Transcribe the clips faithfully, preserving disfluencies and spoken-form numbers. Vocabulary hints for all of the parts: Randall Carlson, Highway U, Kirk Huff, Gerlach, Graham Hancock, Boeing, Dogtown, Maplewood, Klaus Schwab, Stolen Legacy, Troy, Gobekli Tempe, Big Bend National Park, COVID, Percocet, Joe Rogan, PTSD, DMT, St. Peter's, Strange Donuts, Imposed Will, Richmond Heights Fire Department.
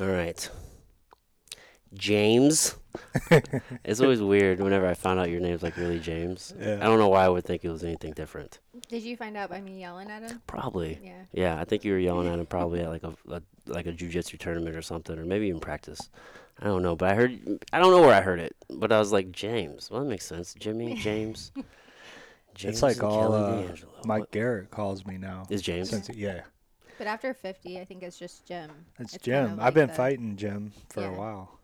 All right. James. It's always weird whenever I find out your name's like really James. Yeah. I don't know why I would think it was anything different. Did you find out by me yelling at him? Probably. Yeah. Yeah, I think you were yelling at him probably at like a, a like a jiu-jitsu tournament or something, or maybe even practice. I don't know, but I heard I don't know where I heard it, but I was like James. Well, that makes sense. Jimmy, James. James it's like all uh, Mike what? Garrett calls me now. Is James? Since, yeah. But after fifty, I think it's just Jim. It's, it's Jim. Kind of like I've been the, fighting Jim for yeah. a while.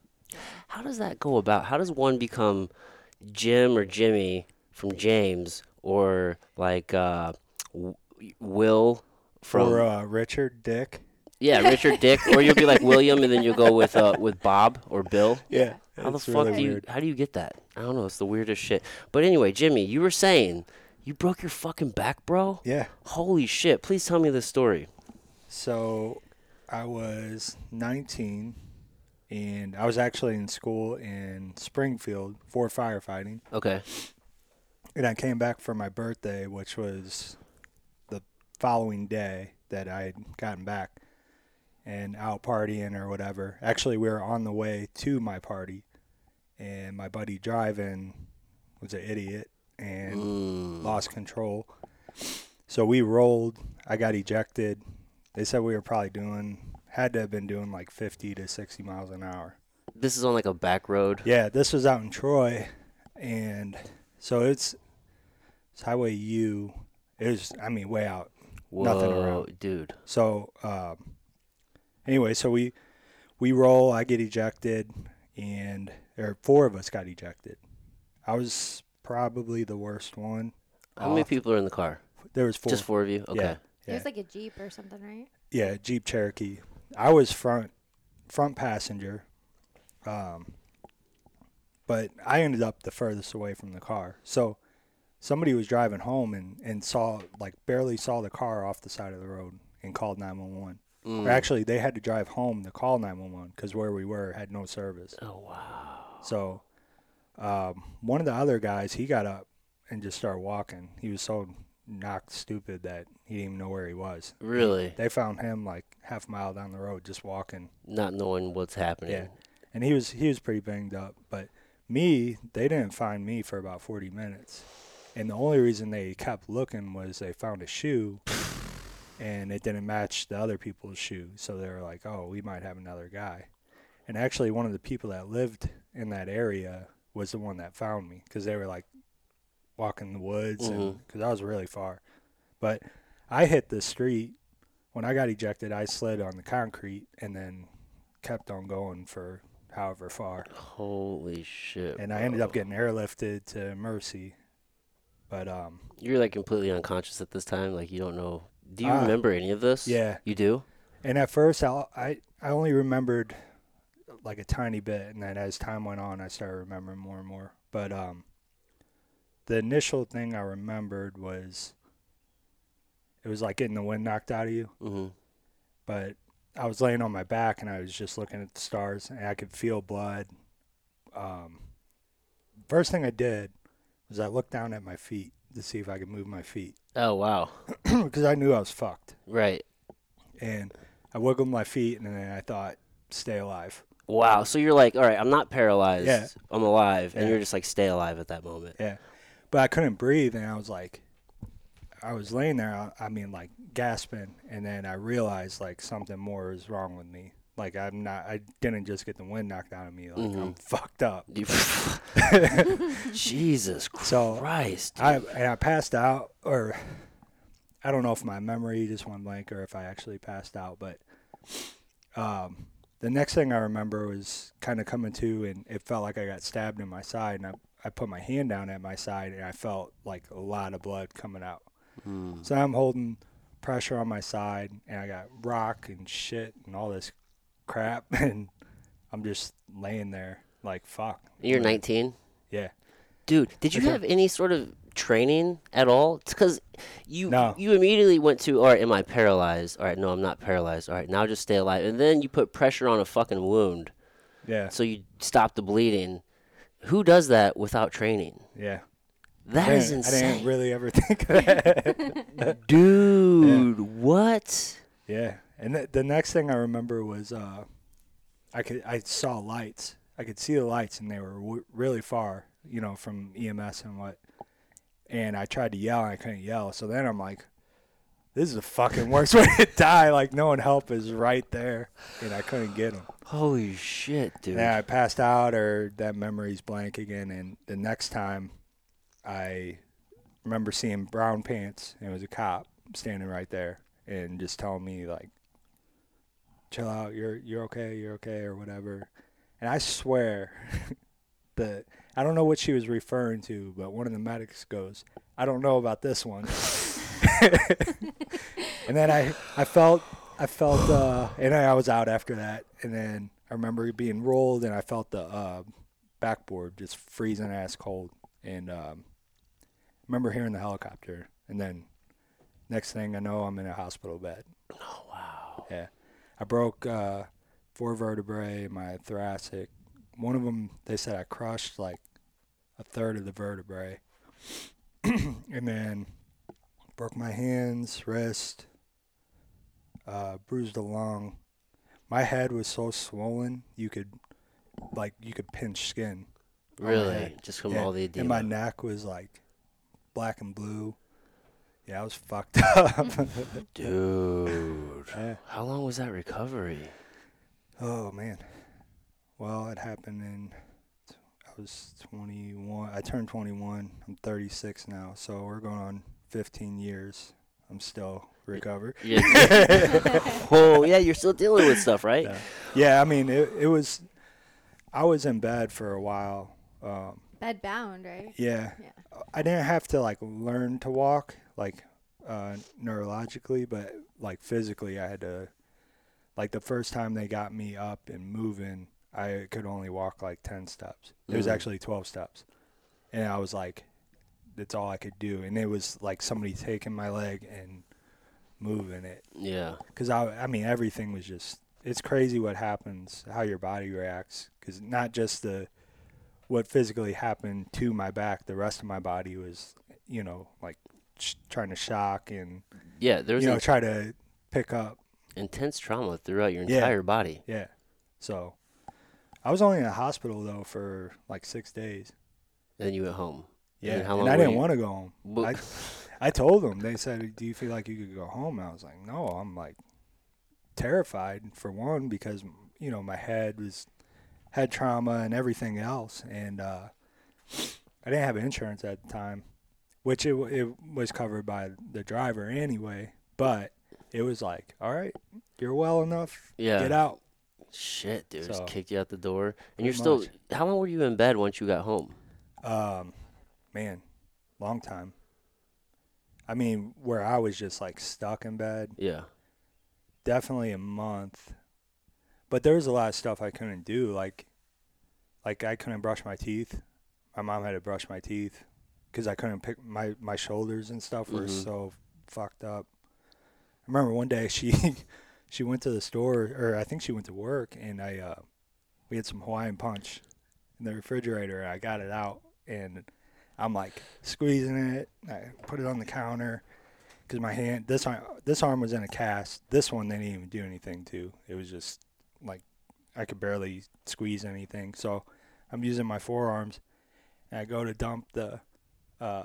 How does that go about? How does one become Jim or Jimmy from James, or like uh, w- Will from or uh, Richard Dick? Yeah, Richard Dick, or you'll be like William, and then you'll go with uh, with Bob or Bill. Yeah, how the fuck really do you? Weird. How do you get that? I don't know. It's the weirdest shit. But anyway, Jimmy, you were saying you broke your fucking back, bro. Yeah. Holy shit! Please tell me this story. So, I was nineteen. And I was actually in school in Springfield for firefighting. Okay. And I came back for my birthday, which was the following day that I had gotten back and out partying or whatever. Actually, we were on the way to my party, and my buddy driving was an idiot and mm. lost control. So we rolled. I got ejected. They said we were probably doing... had to have been doing like fifty to sixty miles an hour. This is on like a back road? Yeah, this was out in Troy. And so it's, it's Highway U. It was, I mean, way out. Whoa, nothing around. Dude. So um, anyway, so we we roll. I get ejected. And or four of us got ejected. I was probably the worst one. How off. Many people are in the car? There was four. Just four of you? Okay. Yeah, yeah. It was like a Jeep or something, right? Yeah, Jeep Cherokee. I was front front passenger, um, but I ended up the furthest away from the car. So somebody was driving home and, and saw, like, barely saw the car off the side of the road and called nine one one. Mm. Or actually, they had to drive home to call nine one one because where we were had no service. Oh, wow. So um, one of the other guys, he got up and just started walking. He was so knocked stupid that he didn't even know where he was. Really? They found him like half a mile down the road just walking. Not knowing what's happening. Yeah. And he was he was pretty banged up. But me, they didn't find me for about forty minutes. And the only reason they kept looking was they found a shoe and it didn't match the other people's shoe. So they were like, oh, we might have another guy. And actually one of the people that lived in that area was the one that found me because they were like, walking the woods because mm-hmm. I was really far. But I hit the street. When I got ejected, I slid on the concrete and then kept on going for however far. Holy shit. And I bro. ended up getting airlifted to Mercy. But um, you're like completely unconscious at this time? Like you don't know. Do you uh, remember any of this? Yeah. You do? And at first, I, I, I only remembered like a tiny bit. And then as time went on, I started remembering more and more. But um. The initial thing I remembered was it was like getting the wind knocked out of you. Mm-hmm. But I was laying on my back, and I was just looking at the stars, and I could feel blood. Um, first thing I did was I looked down at my feet to see if I could move my feet. Oh, wow. Because I knew I was fucked. Right. And I wiggled my feet, and then I thought, stay alive. Wow. So you're like, all right, I'm not paralyzed. Yeah. I'm alive. And yeah. You're just like, stay alive at that moment. Yeah. But I couldn't breathe, and I was like, I was laying there, I, I mean, like, gasping, and then I realized, like, something more is wrong with me. Like, I'm not, I didn't just get the wind knocked out of me. Like, mm-hmm. I'm fucked up. Jesus Christ. So I, and I passed out, or I don't know if my memory just went blank or if I actually passed out, but um, the next thing I remember was kind of coming to, and it felt like I got stabbed in my side, and I I put my hand down at my side, and I felt like a lot of blood coming out. Mm. So I'm holding pressure on my side, and I got rock and shit and all this crap, and I'm just laying there like, fuck. You're nineteen? Yeah. Dude, did you okay. have any sort of training at all? Because you no. you immediately went to, all right, am I paralyzed? All right, no, I'm not paralyzed. All right, now just stay alive. And then you put pressure on a fucking wound. Yeah. So you stop the bleeding. Who does that without training? Yeah. That is insane. I didn't really ever think of that. Dude, yeah. What? Yeah. And th- the next thing I remember was uh, I could I saw lights. I could see the lights, and they were w- really far, you know, from E M S and what. And I tried to yell, and I couldn't yell. So then I'm like, this is the fucking worst way to die. Like, no one help is right there, and I couldn't get him. Holy shit, dude. Yeah, I passed out, or that memory's blank again. And the next time, I remember seeing brown pants, and it was a cop standing right there and just telling me, like, chill out, you're you're okay, you're okay, or whatever. And I swear that I don't know what she was referring to, but one of the medics goes, I don't know about this one. And then I, I felt, I felt, uh, and I was out after that. And then I remember being rolled, and I felt the uh, backboard just freezing ass cold. And um, remember hearing the helicopter. And then next thing I know, I'm in a hospital bed. Oh, wow. Yeah. I broke uh, four vertebrae, my thoracic. One of them, they said I crushed like a third of the vertebrae. And then broke my hands, wrist, uh, bruised a lung. My head was so swollen, you could, like, you could pinch skin. Really? Just from yeah. all the edema. And my neck was, like, black and blue. Yeah, I was fucked up. Dude. Yeah. How long was that recovery? Oh, man. Well, it happened in, I was twenty-one. I turned twenty-one. I'm thirty-six now. So we're going on fifteen years. I'm still recovered. Yeah. Oh, yeah, you're still dealing with stuff, right? Yeah, yeah, I mean, it, it was, I was in bed for a while. Um, bed bound, right? Yeah. yeah. I didn't have to, like, learn to walk, like, uh, neurologically, but, like, physically I had to, like, the first time they got me up and moving, I could only walk, like, ten steps. Mm-hmm. It was actually twelve steps. And I was like, that's all I could do. And it was, like, somebody taking my leg and moving it. Yeah. Because, I, I mean, everything was just, it's crazy what happens, how your body reacts. Because not just the what physically happened to my back, the rest of my body was, you know, like sh- trying to shock and, yeah, there was you know, try to pick up. Intense trauma throughout your entire yeah. body. Yeah. So I was only in the hospital, though, for like six days. And then you went home. Yeah. And, how long and I didn't you? want to go home. Well, I, I told them. They said, do you feel like you could go home? And I was like, no, I'm like terrified, for one, because, you know, my head was had trauma and everything else. And uh, I didn't have insurance at the time, which it, it was covered by the driver anyway. But it was like, all right, you're well enough. Yeah. Get out. Shit, dude. So, just kicked you out the door. And you're still much. How long were you in bed once you got home? Um, man, long time. I mean, where I was just like stuck in bed. Yeah. Definitely a month. But there was a lot of stuff I couldn't do. Like, like I couldn't brush my teeth. My mom had to brush my teeth because I couldn't pick my, my shoulders and stuff were mm-hmm. so fucked up. I remember one day she she went to the store, or I think she went to work, and I uh, we had some Hawaiian Punch in the refrigerator. And I got it out, and I'm like squeezing it. I put it on the counter because my hand, this arm, this arm was in a cast. This one they didn't even do anything to. It was just like I could barely squeeze anything. So I'm using my forearms, and I go to dump the uh,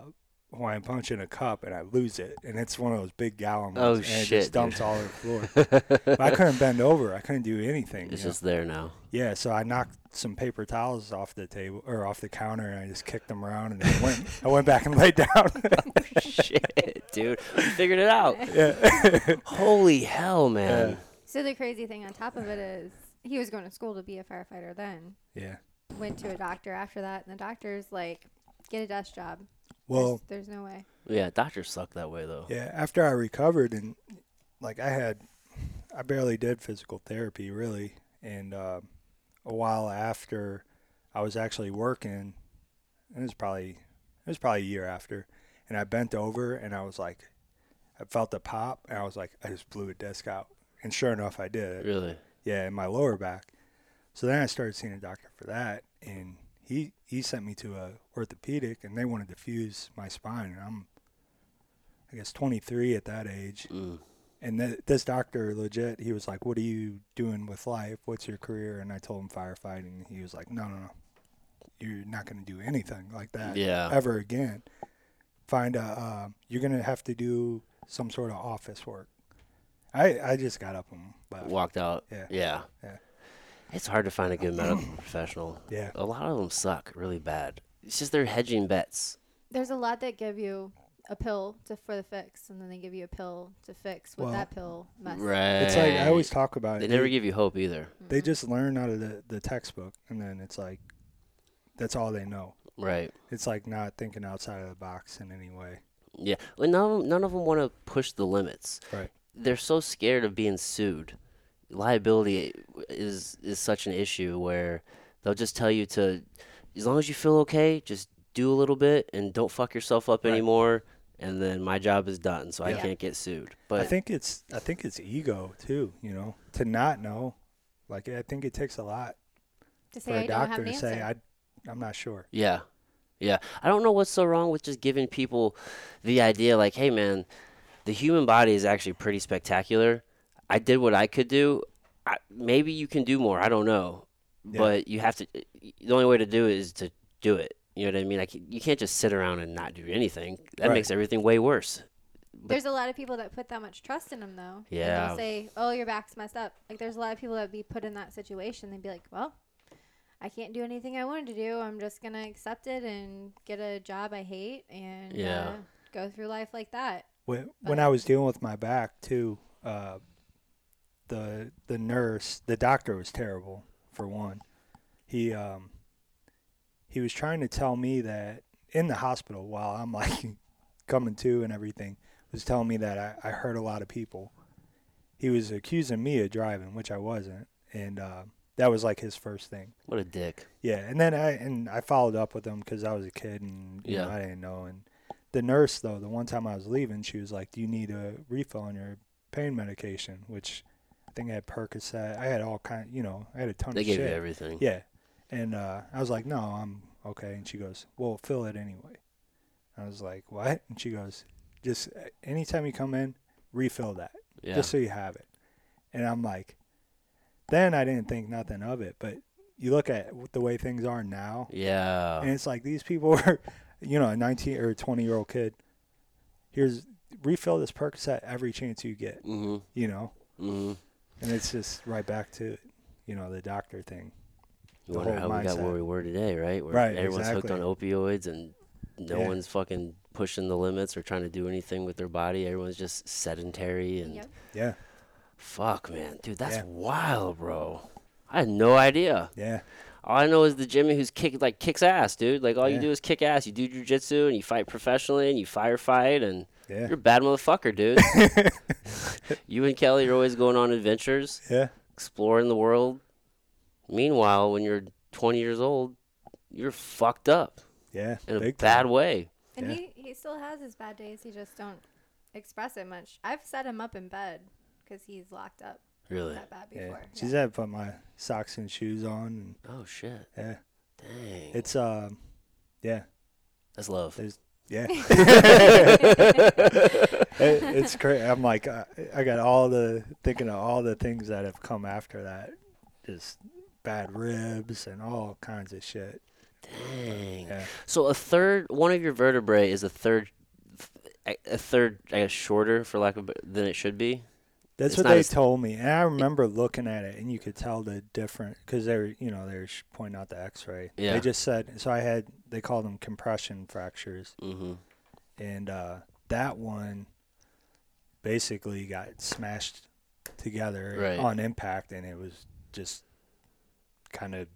Hawaiian Punch in a cup, and I lose it. And it's one of those big gallon ones. Oh, and shit, it just dumps dude. all over the floor. But I couldn't bend over. I couldn't do anything. It's just know? there now. Yeah, so I knocked some paper towels off the table or off the counter, and I just kicked them around, and I went, I went back and laid down. Oh, shit, dude. You figured it out. Yeah. Holy hell, man. Yeah. So the crazy thing on top of it is he was going to school to be a firefighter then. Yeah. Went to a doctor after that, and the doctor's like, get a desk job. Well. There's, there's no way. Yeah, doctors suck that way, though. Yeah, after I recovered, and, like, I had, I barely did physical therapy, really. And uh, a while after I was actually working, it was probably, it was probably a year after, and I bent over, and I was like, I felt the pop, and I was like, I just blew a disc out. And sure enough, I did. Really? Yeah, in my lower back. So then I started seeing a doctor for that, and he he sent me to a orthopedic, and they wanted to fuse my spine. And I'm, I guess, twenty-three at that age, mm. And th- this doctor, legit, he was like, what are you doing with life? What's your career? And I told him firefighting. He was like, no, no, no. You're not going to do anything like that yeah. ever again. Find a, uh, you're going to have to do some sort of office work. I, I just got up and left. Walked out. Yeah. Yeah. yeah. It's hard to find a good medical professional. Yeah. A lot of them suck really bad. It's just they're hedging bets. There's a lot that give you a pill to, for the fix, and then they give you a pill to fix what well, that pill messes up. Right. It's like I always talk about they it. They never give you hope either. They mm-hmm. just learn out of the, the textbook, and then it's like that's all they know. Right. It's like not thinking outside of the box in any way. Yeah. Well, none, none of them want to push the limits. Right. They're so scared of being sued. Liability is is such an issue where they'll just tell you to, as long as you feel okay, just do a little bit and don't fuck yourself up right. anymore, and then my job is done, so yeah. I can't get sued. But I think it's I think it's ego too, you know, to not know. Like I think it takes a lot to say for a doctor to say I I'm not sure. Yeah, yeah. I don't know what's so wrong with just giving people the idea like, hey man, the human body is actually pretty spectacular. I did what I could do. I, maybe you can do more. I don't know. Yeah. But you have to – the only way to do it is to do it. You know what I mean? Like, you can't just sit around and not do anything. That right. makes everything way worse. But there's a lot of people that put that much trust in them, though. Yeah. They'll say, oh, your back's messed up. Like, there's a lot of people that be put in that situation. They'd be like, well, I can't do anything I wanted to do. I'm just going to accept it and get a job I hate and yeah. uh, go through life like that. When, when I was dealing with my back, too, uh, the the nurse, the doctor was terrible, for one. He um he was trying to tell me that in the hospital while I'm like coming to and everything, was telling me that I, I hurt a lot of people. He was accusing me of driving, which I wasn't, and uh, that was like his first thing. What a dick. Yeah, and then I and I followed up with him because I was a kid and you yeah. know, I didn't know. And the nurse, though, the one time I was leaving, she was like, do you need a refill on your pain medication, which... I think I had Percocet. I had all kind, you know, I had a ton they of shit. They gave you everything. Yeah. And uh, I was like, no, I'm okay. And she goes, well, fill it anyway. I was like, what? And she goes, just anytime you come in, refill that. Yeah. Just so you have it. And I'm like, then I didn't think nothing of it. But you look at the way things are now. Yeah. And it's like these people were, you know, a nineteen or twenty-year-old kid. Here's, refill this Percocet every chance you get, mm-hmm. you know. Mm-hmm. And it's just right back to, you know, the doctor thing. You wonder how mindset. We got where we were today, right? Where right, everyone's exactly. hooked on opioids and no yeah. one's fucking pushing the limits or trying to do anything with their body. Everyone's just sedentary and yep. yeah. Fuck, man. Dude, that's yeah. wild, bro. I had no idea. Yeah. All I know is the Jimmy who's kick like kicks ass, dude. Like all yeah. you do is kick ass. You do jiu-jitsu and you fight professionally and you firefight and yeah. you're a bad motherfucker, dude. You and Kelly are always going on adventures. Yeah. Exploring the world. Meanwhile, when you're twenty years old, you're fucked up. Yeah. In a bad way. And yeah. he, he still has his bad days. He just don't express it much. I've set him up in bed because he's locked up. Really? That bad before. Yeah. Yeah. She's had to put my socks and shoes on. And, oh, shit. Yeah. Dang. It's, um, yeah. That's love. There's, yeah. it, it's crazy. I'm like, I, I got all the, thinking of all the things that have come after that. Just bad ribs and all kinds of shit. Dang. Yeah. So a third, one of your vertebrae is a third, a third, I guess, shorter, for lack of, than it should be? That's it's what they as... told me, and I remember looking at it, and you could tell the difference because they were, you know, they were pointing out the X-ray. Yeah. They just said so. I had they called them compression fractures, mm-hmm. and uh, that one basically got smashed together right. on impact, and it was just kind of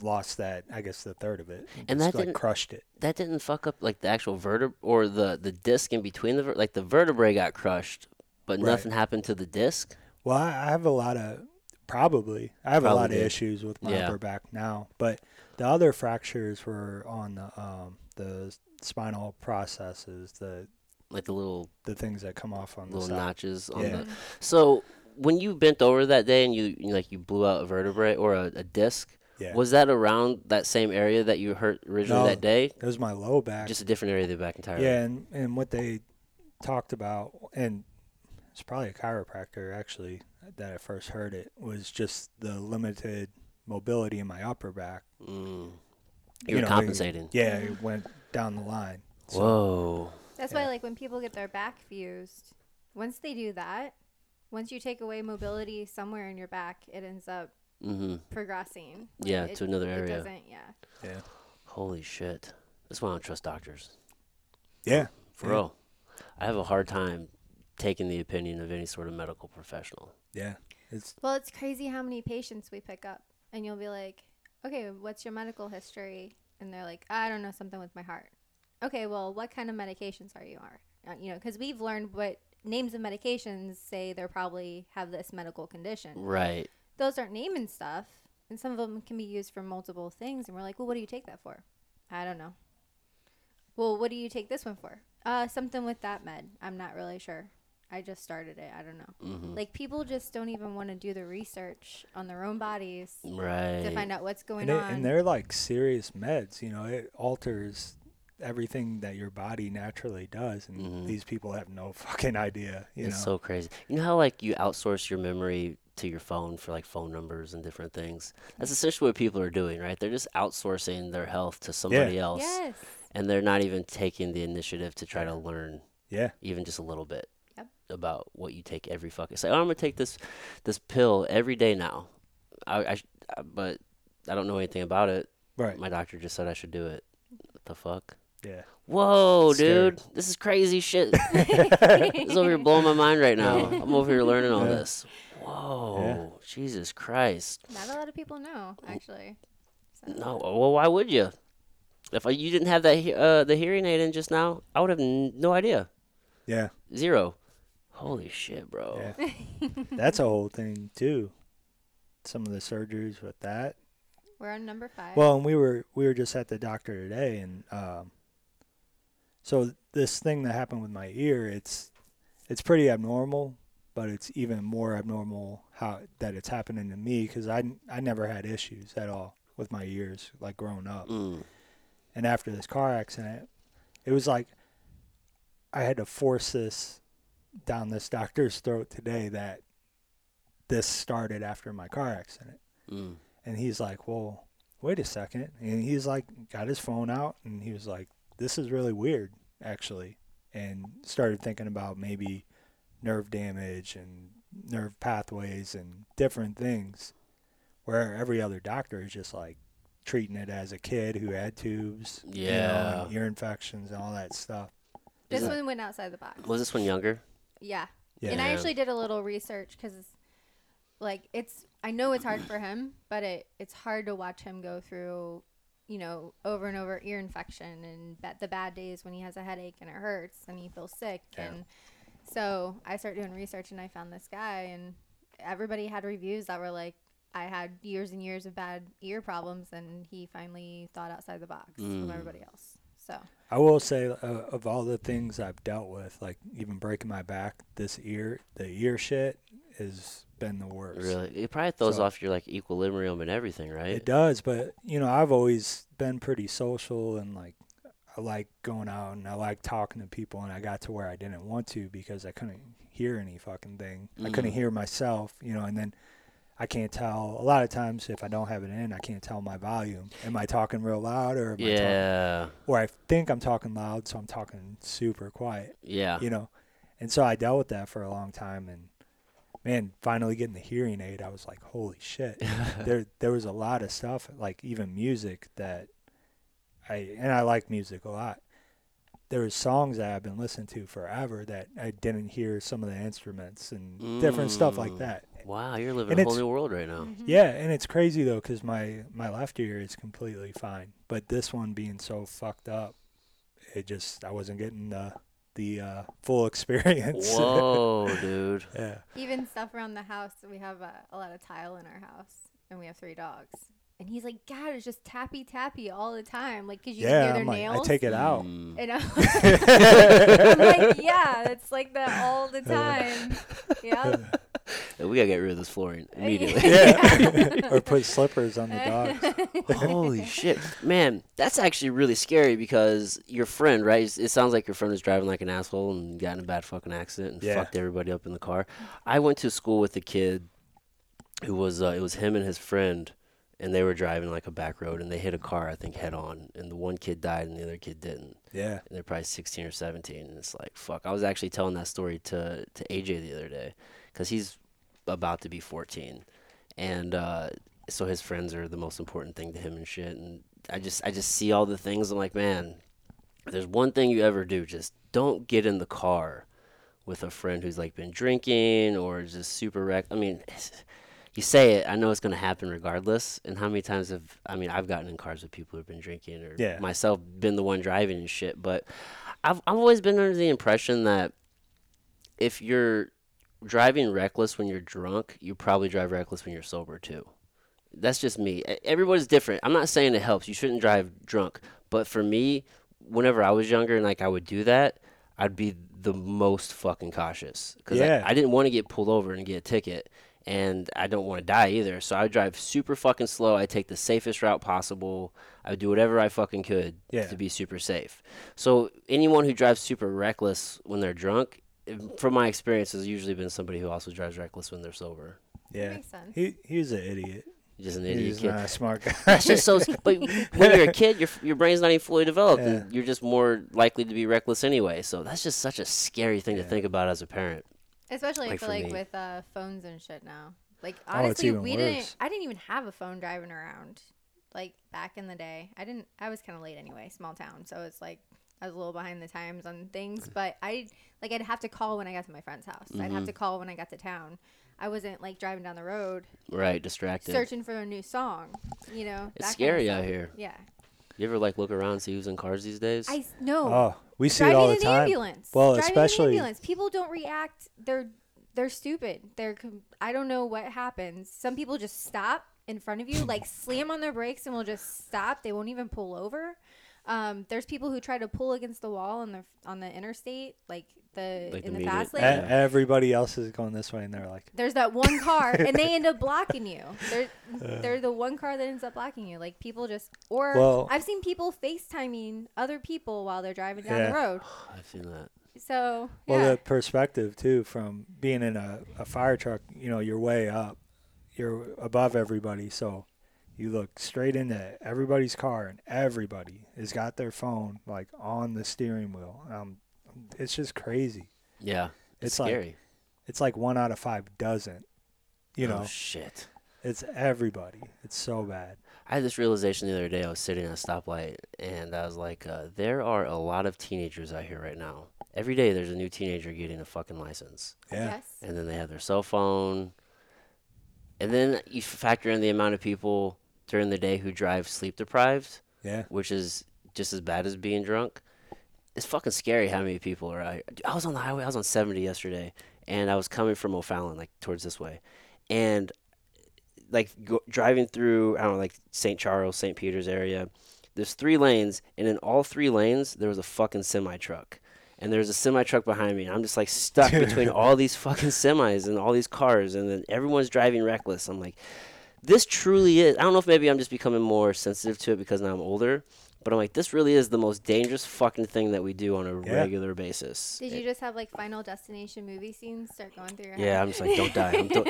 lost that. I guess the third of it, and, and just, that like, crushed it. That didn't fuck up like the actual vertebra or the the disc in between the ver- like the vertebrae got crushed. But right. nothing happened to the disc? Well, I have a lot of, probably. I have probably. a lot of issues with my yeah. upper back now. But the other fractures were on the um, the spinal processes, the like the little the things that come off on the side. Little notches on yeah. the. So when you bent over that day and you, you like you blew out a vertebrae or a, a disc, yeah. was that around that same area that you hurt originally no, that day? It was my low back. Just a different area of the back entirely. Yeah, and, and what they talked about and it's probably a chiropractor actually that I first heard it, was just the limited mobility in my upper back. Mm. You're you know, compensating. It, yeah, it went down the line. So, whoa. That's yeah. why, like, when people get their back fused, once they do that, once you take away mobility somewhere in your back, it ends up mm-hmm. progressing. Like, yeah, it, to another area. It doesn't, yeah. Yeah. Holy shit. That's why I don't trust doctors. Yeah. For yeah. real. I have a hard time taking the opinion of any sort of medical professional. Yeah. It's well, it's crazy how many patients we pick up. And you'll be like, okay, what's your medical history? And they're like, I don't know, something with my heart. Okay, well, what kind of medications are you on? You know, because we've learned what names of medications say they probably have this medical condition. Right. Those aren't naming stuff. And some of them can be used for multiple things. And we're like, well, what do you take that for? I don't know. Well, what do you take this one for? Uh, something with that med. I'm not really sure. I just started it. I don't know. Mm-hmm. Like, people just don't even want to do the research on their own bodies right. to find out what's going and it, on. And they're like serious meds. You know, it alters everything that your body naturally does. And mm-hmm. these people have no fucking idea. You it's know? So crazy. You know how, like, you outsource your memory to your phone for, like, phone numbers and different things? That's essentially what people are doing, right? They're just outsourcing their health to somebody yeah. else. Yes. And they're not even taking the initiative to try to learn yeah. even just a little bit. About what you take every fucking say. Like, oh, I'm gonna take this this pill every day now. I, I, I but I don't know anything about it. Right. My doctor just said I should do it. What the fuck? Yeah. Whoa, it's dude, scary. This is crazy shit. This is over here blowing my mind right now. I'm over here learning all yeah. this. Whoa, yeah. Jesus Christ. Not a lot of people know, actually. So. No. Well, why would you? If I, you didn't have that uh, the hearing aid in just now, I would have n- no idea. Yeah. Zero. Holy shit, bro. Yeah. That's a whole thing, too. Some of the surgeries with that. We're on number five. Well, and we were we were just at the doctor today, and um, so this thing that happened with my ear, it's it's pretty abnormal, but it's even more abnormal how that it's happening to me, because I, I never had issues at all with my ears, like, growing up. Mm. And after this car accident, it was like I had to force this down this doctor's throat today that this started after my car accident. Mm. And he's like, well, wait a second. And he's like, got his phone out, and he was like, this is really weird, actually. And started thinking about maybe nerve damage and nerve pathways and different things, where every other doctor is just like treating it as a kid who had tubes, yeah, you know, and ear infections and all that stuff. This one went outside the box. Was this one younger? Yeah. yeah. And I actually did a little research, because, like, it's, I know it's hard for him, but it, it's hard to watch him go through, you know, over and over ear infection and b- the bad days when he has a headache and it hurts and he feels sick. Yeah. And so I started doing research, and I found this guy, and everybody had reviews that were like, I had years and years of bad ear problems, and he finally thought outside the box mm. from everybody else. So I will say, uh, of all the things I've dealt with, like even breaking my back, this ear, the ear shit has been the worst. Really? It probably throws so, off your, like, equilibrium and everything, right? It does. But, you know, I've always been pretty social, and, like, I like going out and I like talking to people, and I got to where I didn't want to because I couldn't hear any fucking thing. Mm. I couldn't hear myself, you know, and then I can't tell. A lot of times, if I don't have it in, I can't tell my volume. Am I talking real loud, or am yeah. I talking, or I think I'm talking loud, so I'm talking super quiet. Yeah, you know. And so I dealt with that for a long time, and man, finally getting the hearing aid, I was like, holy shit. there, there was a lot of stuff, like even music that I and I like music a lot. There was songs that I've been listening to forever that I didn't hear some of the instruments and mm. different stuff like that. Wow, you're living and a whole new world right now. Mm-hmm. Yeah, and it's crazy, though, because my, my left ear is completely fine. But this one being so fucked up, it just, I wasn't getting the, the uh, full experience. Whoa, dude. Yeah. Even stuff around the house, we have a, a lot of tile in our house, and we have three dogs. And he's like, God, it's just tappy tappy all the time. Like, because you yeah, can hear their like, nails. Yeah, I take it out. Mm. And I'm like, I'm like, yeah, it's like that all the time. Yeah. We got to get rid of this floor immediately. Yeah. Or put slippers on the dogs. Holy shit. Man, that's actually really scary because your friend, right? It sounds like your friend was driving like an asshole and got in a bad fucking accident and yeah. fucked everybody up in the car. I went to school with a kid who was, uh, it was him and his friend, and they were driving like a back road, and they hit a car, I think, head on. And the one kid died and the other kid didn't. Yeah. And they're probably sixteen or seventeen. And it's like, fuck. I was actually telling that story to, to A J the other day because he's about to be fourteen. And uh, so his friends are the most important thing to him and shit. And I just, I just see all the things. I'm like, man, if there's one thing you ever do, just don't get in the car with a friend who's like been drinking or just super wrecked. I mean... You say it, I know it's going to happen regardless. And how many times have, I mean, I've gotten in cars with people who've been drinking or yeah. myself been the one driving and shit. But I've I've always been under the impression that if you're driving reckless when you're drunk, you probably drive reckless when you're sober too. That's just me. Everybody's different. I'm not saying it helps. You shouldn't drive drunk. But for me, whenever I was younger and like I would do that, I'd be the most fucking cautious because yeah. I, I didn't want to get pulled over and get a ticket. And I don't want to die either, so I drive super fucking slow. I take the safest route possible. I would do whatever I fucking could yeah. to be super safe. So anyone who drives super reckless when they're drunk, from my experience, has usually been somebody who also drives reckless when they're sober. Yeah, that makes sense. He he's an idiot. Just an idiot. He's kid. Not a smart guy. That's just so. But when you're a kid, your your brain's not even fully developed, yeah. and you're just more likely to be reckless anyway. So that's just such a scary thing yeah. to think about as a parent. Especially like I feel like me. with uh, phones and shit now. Like honestly, oh, we worse. didn't. I didn't even have a phone driving around, like back in the day. I didn't. I was kind of late anyway, small town. So it's like I was a little behind the times on things. But I like I'd have to call when I got to my friend's house. Mm-hmm. I'd have to call when I got to town. I wasn't like driving down the road. Right, distracted. Searching for a new song. You know, it's scary kind of out here. Yeah. You ever like look around and see who's in cars these days? I no. Oh, we see driving it all the time. Ambulance. Well, driving especially an ambulance. People don't react. They're they're stupid. They're I don't know what happens. Some people just stop in front of you, like slam on their brakes, and will just stop. They won't even pull over. Um, there's people who try to pull against the wall on the on the interstate, like the like in the fast lane. A- everybody else is going this way, and they're like, "There's that one car," and they end up blocking you. They're uh, they're the one car that ends up blocking you. Like people just or well, I've seen people FaceTiming other people while they're driving down yeah. the road. I've seen that. So yeah. well, the perspective too from being in a, a fire truck, you know, you're way up, you're above everybody, so. You look straight into everybody's car, and everybody has got their phone like on the steering wheel. Um, it's just crazy. Yeah, it's, it's scary. Like, it's like one out of five doesn't. You know, oh, shit. It's everybody. It's so bad. I had this realization the other day. I was sitting at a stoplight, and I was like, uh, "There are a lot of teenagers out here right now. Every day, there's a new teenager getting a fucking license. Yeah, yes. And then they have their cell phone, and then you factor in the amount of people." During the day who drive sleep deprived, yeah, which is just as bad as being drunk. It's fucking scary how many people are out here. I was on the highway. I was on seventy yesterday, and I was coming from O'Fallon, like, towards this way. And, like, go, driving through, I don't know, like, Saint Charles, Saint Peter's area, there's three lanes, and in all three lanes, there was a fucking semi-truck. And there's a semi-truck behind me, and I'm just, like, stuck between all these fucking semis and all these cars, and then everyone's driving reckless. I'm like... This truly is, I don't know if maybe I'm just becoming more sensitive to it because now I'm older, but I'm like, this really is the most dangerous fucking thing that we do on a yeah. regular basis. Did it, you just have like Final Destination movie scenes start going through your head? Yeah, I'm just like, don't die. I'm, don't.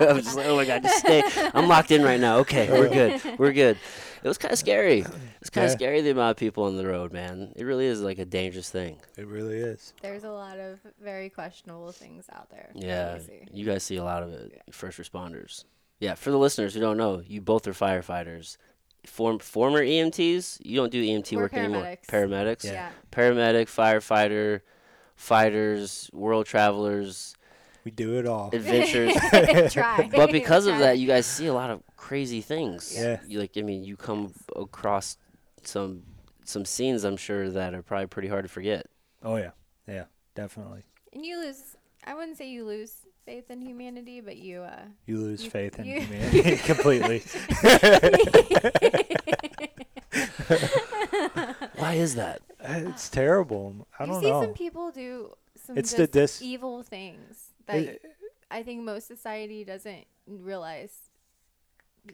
I'm just like, oh my God, just stay. I'm locked in right now. Okay, we're good. We're good. It was kind of scary. It's kind of yeah. scary the amount of people on the road, man. It really is like a dangerous thing. It really is. There's a lot of very questionable things out there. Yeah, you guys see a lot of it. First responders. Yeah, for the listeners who don't know, you both are firefighters. Form, former E M Ts, you don't do E M T We're work paramedics. anymore. Paramedics. Yeah. yeah. Paramedic, firefighter, fighters, world travelers. We do it all. Adventures. Try. But because Try. of that, you guys see a lot of crazy things. Yeah. You like, I mean, you come across some some scenes, I'm sure, that are probably pretty hard to forget. Oh, yeah. Yeah, definitely. And you lose, I wouldn't say you lose faith in humanity, but you uh you lose you, faith in you, humanity completely. Why is that? It's terrible. I you don't know. You see some people do some evil things that it, I think most society doesn't realize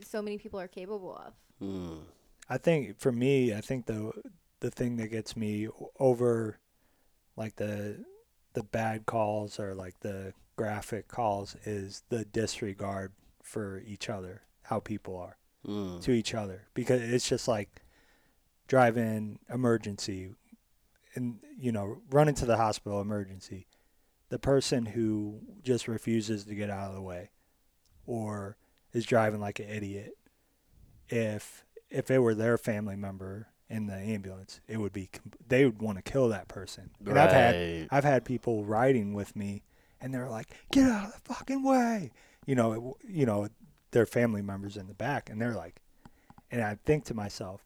so many people are capable of. Mm. I think for me, I think the the thing that gets me over, like the the bad calls or like the graphic calls, is the disregard for each other, how people are mm. to each other, because it's just like drive-in emergency, and you know, run into the hospital emergency. The person who just refuses to get out of the way, or is driving like an idiot. If if it were their family member in the ambulance, it would be they would want to kill that person. Right. And I've had I've had people riding with me, and they're like, "Get out of the fucking way!" You know, it, you know, their family members in the back, and they're like, and I think to myself,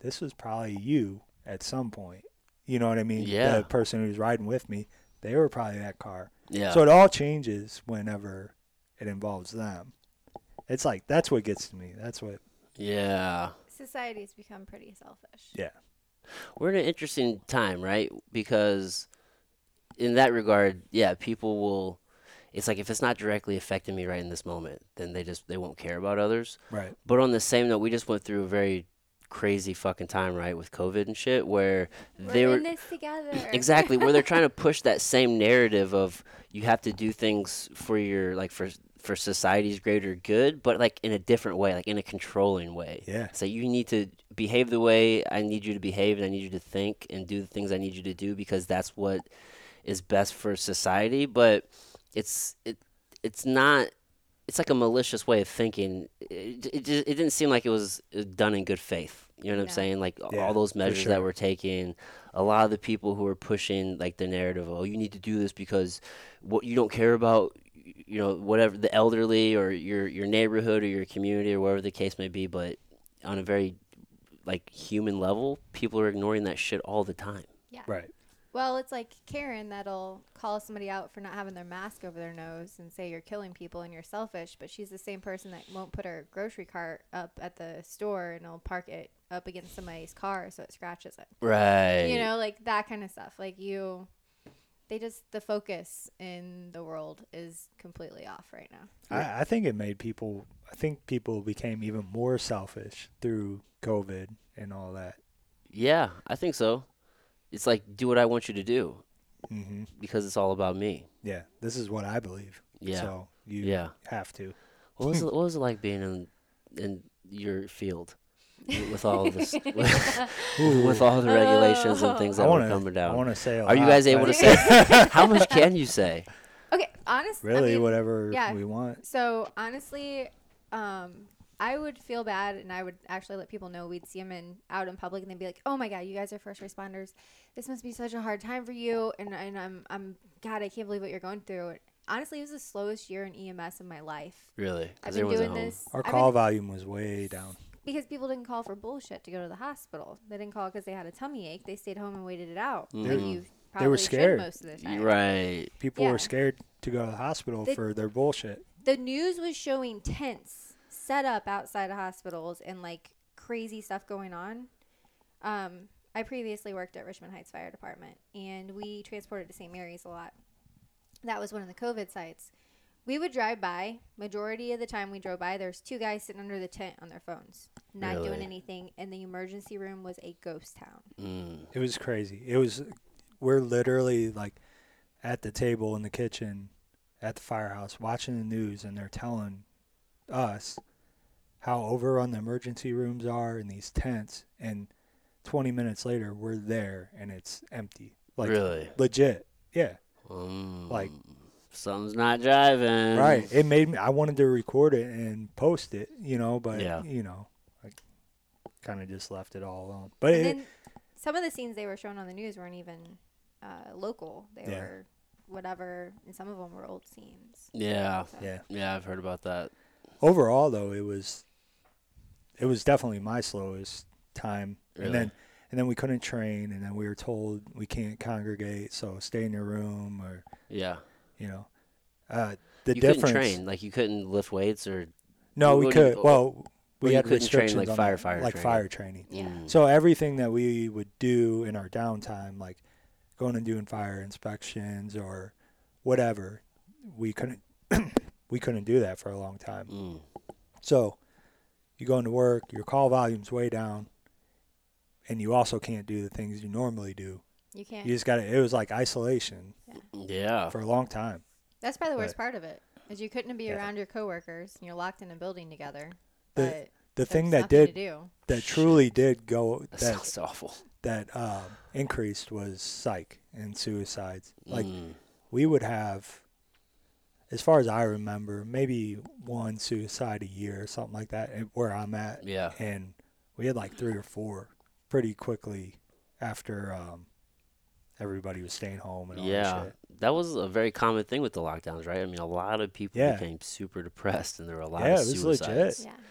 this was probably you at some point. You know what I mean? Yeah. The person who's riding with me, they were probably that car. Yeah. So it all changes whenever it involves them. It's like, that's what gets to me. That's what. Yeah. Society's become pretty selfish. Yeah. We're in an interesting time, right? Because in that regard, yeah, people will, it's like, if it's not directly affecting me right in this moment, then they just, they won't care about others. Right. But on the same note, we just went through a very crazy fucking time, right, with COVID and shit, where we're they were in this together. Exactly, where they're trying to push that same narrative of you have to do things for your, like, for for society's greater good, but like in a different way, like in a controlling way. Yeah. So you need to behave the way I need you to behave, and I need you to think and do the things I need you to do, because that's what is best for society. But it's it it's not. It's like a malicious way of thinking. It, it, it didn't seem like it was done in good faith. You know what yeah. I'm saying? Like yeah, all those measures sure. that were taken, a lot of the people who were pushing like the narrative, oh, you need to do this because what you don't care about, you know, whatever, the elderly or your, your neighborhood or your community or whatever the case may be. But on a very like human level, people are ignoring that shit all the time. Yeah. Right. Well, it's like Karen that'll call somebody out for not having their mask over their nose and say you're killing people and you're selfish, but she's the same person that won't put her grocery cart up at the store and will park it up against somebody's car so it scratches it. Right. You know, like that kind of stuff. Like you, they just, the focus in the world is completely off right now. I, I think it made people, I think people became even more selfish through COVID and all that. Yeah, I think so. It's like, do what I want you to do mm-hmm. because it's all about me. Yeah. This is what I believe. Yeah. So you yeah. have to. What was, it, what was it like being in in your field with all this, with, with all the regulations oh. and things that I wanna, were coming down? I want to say a lot. Are you guys able to say? How much can you say? Okay. Honestly. Really, I mean, whatever yeah. we want. So honestly, um, I would feel bad, and I would actually let people know we'd see them in, out in public, and they'd be like, "Oh my God, you guys are first responders. This must be such a hard time for you." And and I'm I'm God, I can't believe what you're going through. And honestly, it was the slowest year in E M S of my life. Really, I've been doing this. Our I've call been, volume was way down because people didn't call for bullshit to go to the hospital. They didn't call because they had a tummy ache. They stayed home and waited it out. Mm. Like you probably they were scared most of the time. Right? People yeah. were scared to go to the hospital the, for their bullshit. The news was showing tents set up outside of hospitals and like crazy stuff going on. Um, I previously worked at Richmond Heights Fire Department, and we transported to Saint Mary's a lot. That was one of the COVID sites. We would drive by. Majority of the time we drove by, there's two guys sitting under the tent on their phones, not really? doing anything. And the emergency room was a ghost town. Mm. It was crazy. It was, we're literally like at the table in the kitchen at the firehouse watching the news, and they're telling us how overrun the emergency rooms are in these tents, and twenty minutes later we're there and it's empty. Like really? Legit. Yeah. Um, like something's not driving. Right. It made me, I wanted to record it and post it, you know, but yeah. you know, I kind of just left it all alone. But and it, then some of the scenes they were showing on the news weren't even uh, local. They yeah. were whatever, and some of them were old scenes. Yeah. So. Yeah. Yeah, I've heard about that. Overall though, it was It was definitely my slowest time. Really? And then and then we couldn't train, and then we were told we can't congregate, so stay in your room or yeah. you know. Uh the you difference couldn't train, like you couldn't lift weights or No, we could you, well we had restrictions train, like on firefighter like training. fire training. Yeah. So everything that we would do in our downtime, like going and doing fire inspections or whatever, we couldn't We couldn't do that for a long time. Mm. So you go into work, your call volume's way down, and you also can't do the things you normally do. You can't. You just got to, it was like isolation. Yeah. yeah. For a long time. That's probably the worst but, part of it, is you couldn't be yeah. around your coworkers, and you're locked in a building together. The, the thing that did, that truly did go, that, that sounds awful. That um, increased was psych and suicides. Like mm. we would have, as far as I remember, maybe one suicide a year or something like that where I'm at. Yeah. And we had like three or four pretty quickly after um, everybody was staying home and all yeah. that shit. That was a very common thing with the lockdowns, right? I mean, a lot of people yeah. became super depressed, and there were a lot yeah, of suicides. Yeah, it was legit. Yeah.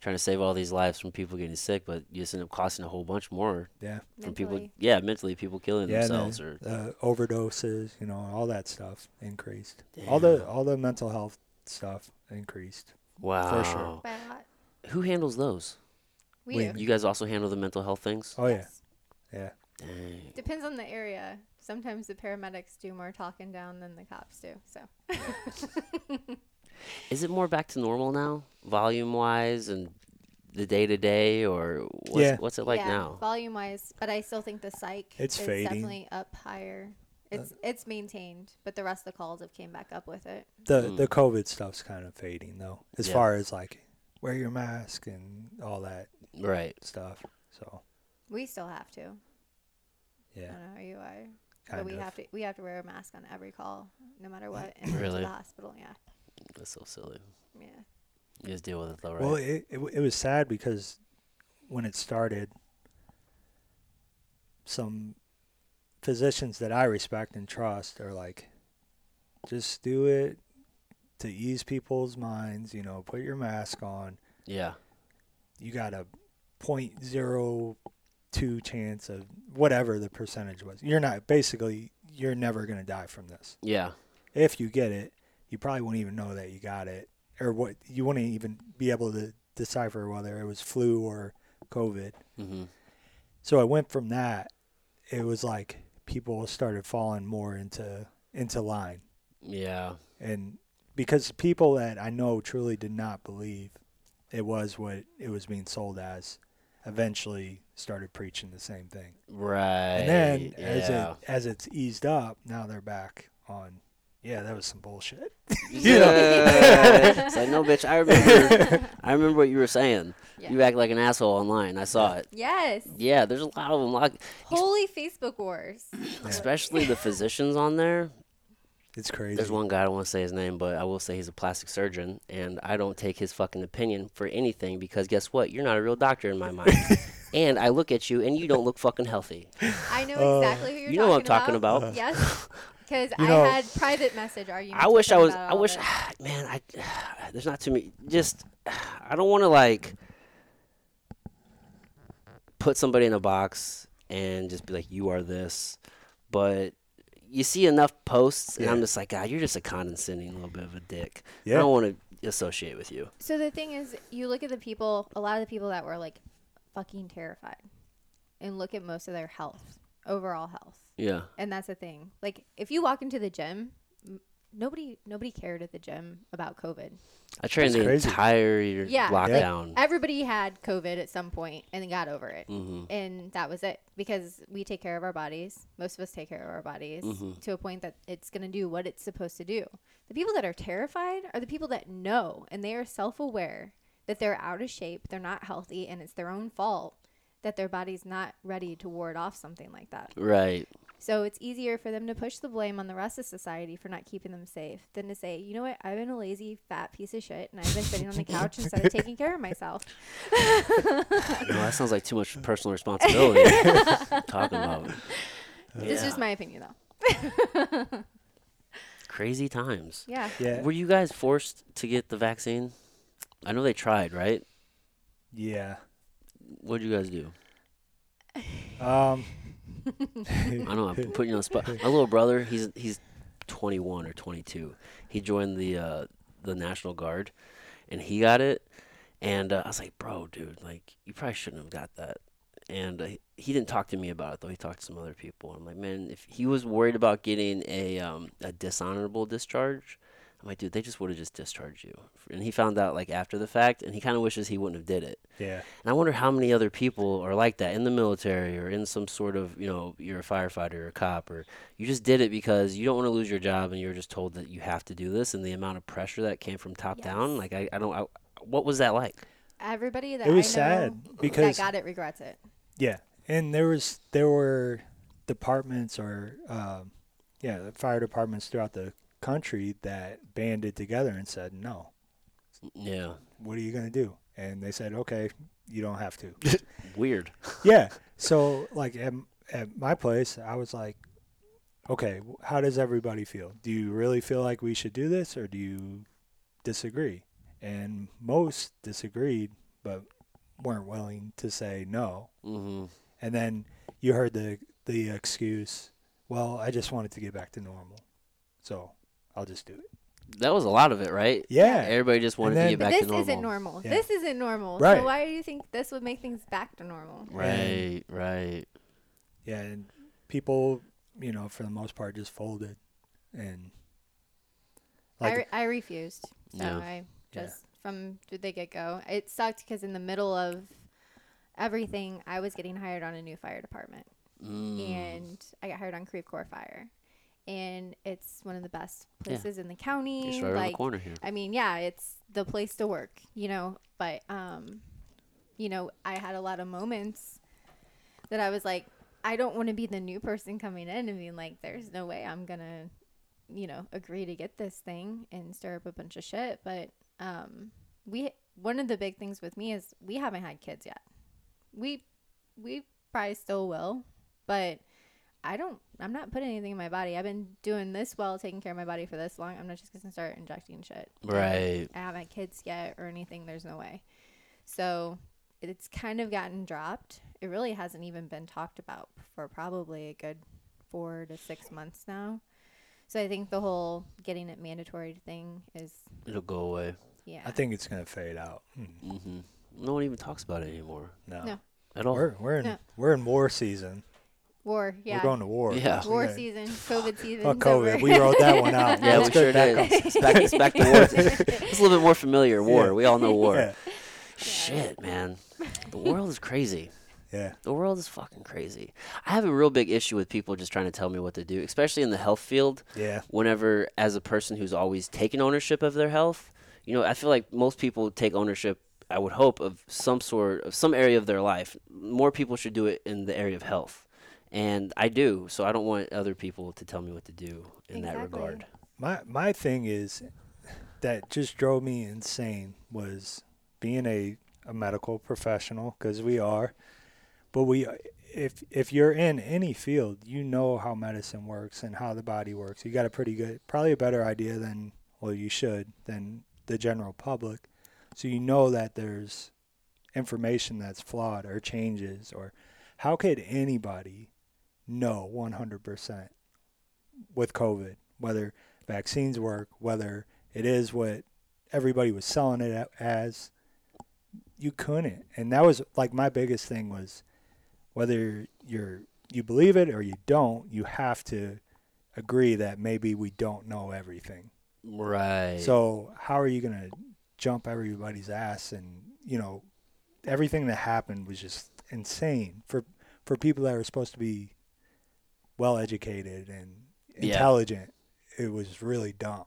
Trying to save all these lives from people getting sick, but you just end up costing a whole bunch more. Yeah. From mentally. people, yeah, mentally, people killing yeah, themselves the, or uh, overdoses, you know, all that stuff increased. Damn. All the all the mental health stuff increased. Wow. For sure. By a lot. Who handles those? We Wait, do. You guys also handle the mental health things? Oh yes. yeah. Yeah. Dang. Depends on the area. Sometimes the paramedics do more talking down than the cops do. So. Is it more back to normal now, volume-wise and the day-to-day, or what's, yeah. what's it like yeah, now? Volume-wise, but I still think the psych it's is fading. definitely up higher. It's uh, it's maintained, but the rest of the calls have came back up with it. The mm. the COVID stuff's kind of fading, though, as yeah. far as, like, wear your mask and all that right. stuff. So we still have to. Yeah. I don't know how you are. Kind but we of. have to we have to wear a mask on every call, no matter what, and really? to the hospital, yeah. That's so silly. Yeah. You just deal with it, though, right? Well, it, it it was sad because when it started, some physicians that I respect and trust are like, just do it to ease people's minds, you know, put your mask on. Yeah. You got a point zero two chance of whatever the percentage was. You're not, basically, you're never going to die from this. Yeah. If you get it. You probably wouldn't even know that you got it, or what you wouldn't even be able to decipher whether it was flu or COVID. Mm-hmm. So I went from that. It was like people started falling more into into line. Yeah. And because people that I know truly did not believe it was what it was being sold as, eventually started preaching the same thing. Right. And then yeah. as it as it's eased up, now they're back on. Yeah, that was some bullshit. yeah. It's like, no, bitch, I remember I remember what you were saying. Yeah. You act like an asshole online. I saw it. Yes. Yeah, there's a lot of them. Like, holy Facebook wars. Especially the physicians on there. It's crazy. There's one guy, I don't want to say his name, but I will say he's a plastic surgeon, and I don't take his fucking opinion for anything because guess what? You're not a real doctor in my mind. And I look at you, and you don't look fucking healthy. I know exactly uh, who you're talking about. You know what I'm talking about. about. Yes. Because I know, had private message arguments. I wish I was, I wish, ah, man, I, ah, there's not too many, just, ah, I don't want to, like, put somebody in a box and just be like, you are this. But you see enough posts, and yeah. I'm just like, God, you're just a condescending little bit of a dick. Yeah. I don't want to associate with you. So the thing is, you look at the people, a lot of the people that were, like, fucking terrified, and look at most of their health, overall health. Yeah. And that's the thing. Like, if you walk into the gym, m- nobody nobody cared at the gym about COVID. I trained the crazy. entire yeah. lockdown. Like, everybody had COVID at some point and got over it. Mm-hmm. And that was it. Because we take care of our bodies. Most of us take care of our bodies mm-hmm. to a point that it's going to do what it's supposed to do. The people that are terrified are the people that know, and they are self-aware that they're out of shape, they're not healthy, and it's their own fault that their body's not ready to ward off something like that. Right. So it's easier for them to push the blame on the rest of society for not keeping them safe than to say, you know what, I've been a lazy, fat piece of shit, and I've been sitting on the couch instead of taking care of myself. No, that sounds like too much personal responsibility. Talking about it. Yeah. This is just my opinion, though. Crazy times. Yeah. yeah. Were you guys forced to get the vaccine? I know they tried, right? Yeah. What'd you guys do? Um... I don't know, I'm putting you on the spot. My little brother, he's he's twenty-one or twenty-two. He joined the uh, the National Guard, and he got it. And uh, I was like, bro, dude, like, you probably shouldn't have got that. And uh, he didn't talk to me about it, though. He talked to some other people. I'm like, man, if he was worried about getting a um, a dishonorable discharge, I'm like, dude, they just would have just discharged you. And he found out, like, after the fact, and he kind of wishes he wouldn't have did it. Yeah. And I wonder how many other people are like that in the military or in some sort of, you know, you're a firefighter or a cop, or you just did it because you don't want to lose your job and you're just told that you have to do this, and the amount of pressure that came from top yes. down. Like, I, I don't, I, what was that like? Everybody that it was I sad know because that got it regrets it. Yeah. And there was, there were departments or, um, yeah, fire departments throughout the country that banded together and said no. Yeah. What are you going to do? And they said, okay, you don't have to. Weird. Yeah. So, like, at, at my place, I was like, okay, how does everybody feel? Do you really feel like we should do this, or do you disagree? And most disagreed but weren't willing to say no. Mm-hmm. And then you heard the the excuse, well, I just wanted to get back to normal, so I'll just do it. That was a lot of it, right? Yeah. Everybody just wanted then, to get back to normal. This isn't normal. Yeah. This isn't normal. Right. So why do you think this would make things back to normal? Right, and, right. Yeah, and people, you know, for the most part just folded. And like, I, re- I refused. So yeah. I just, yeah. from the get-go. It sucked because in the middle of everything, I was getting hired on a new fire department. Mm. And I got hired on Creve Coeur Fire. And it's one of the best places yeah. in the county. It's right around the corner here. I mean, yeah, it's the place to work, you know. But, um, you know, I had a lot of moments that I was like, I don't want to be the new person coming in and being like, there's no way I'm going to, you know, agree to get this thing and stir up a bunch of shit. But um, we one of the big things with me is we haven't had kids yet. We we probably still will, but I don't, I'm not putting anything in my body. I've been doing this well, taking care of my body for this long. I'm not just going to start injecting shit. Right. I haven't had kids yet or anything. There's no way. So it's kind of gotten dropped. It really hasn't even been talked about for probably a good four to six months now. So I think the whole getting it mandatory thing is. It'll go away. Yeah. I think it's going to fade out. Mm-hmm. No one even talks about it anymore. No. No. At all. We're, we're in no. we're in war season. War, yeah. We're going to war. Yeah. War yeah. season, COVID season. Fuck COVID. Over. We wrote that one out. Yeah, Let's we sure back did. Back, it's back to war. It's a little bit more familiar. War. Yeah. We all know war. Yeah. Shit, man. The world is crazy. Yeah. The world is fucking crazy. I have a real big issue with people just trying to tell me what to do, especially in the health field. Yeah. Whenever, as a person who's always taken ownership of their health, you know, I feel like most people take ownership, I would hope, of some sort of some area of their life. More people should do it in the area of health. And I do, so I don't want other people to tell me what to do in exactly. that regard. My my thing is that just drove me insane was being a, a medical professional, because we are. But we, if if you're in any field, you know how medicine works and how the body works. You got a pretty good, probably a better idea than, well, you should, than the general public. So you know that there's information that's flawed or changes, or how could anybody know one hundred percent with COVID, whether vaccines work, whether it is what everybody was selling it as? You couldn't. And that was like my biggest thing was whether you're you believe it or you don't, you have to agree that maybe we don't know everything. Right. So how are you going to jump everybody's ass? And, you know, everything that happened was just insane for for people that were supposed to be well educated and intelligent. Yeah. It was really dumb.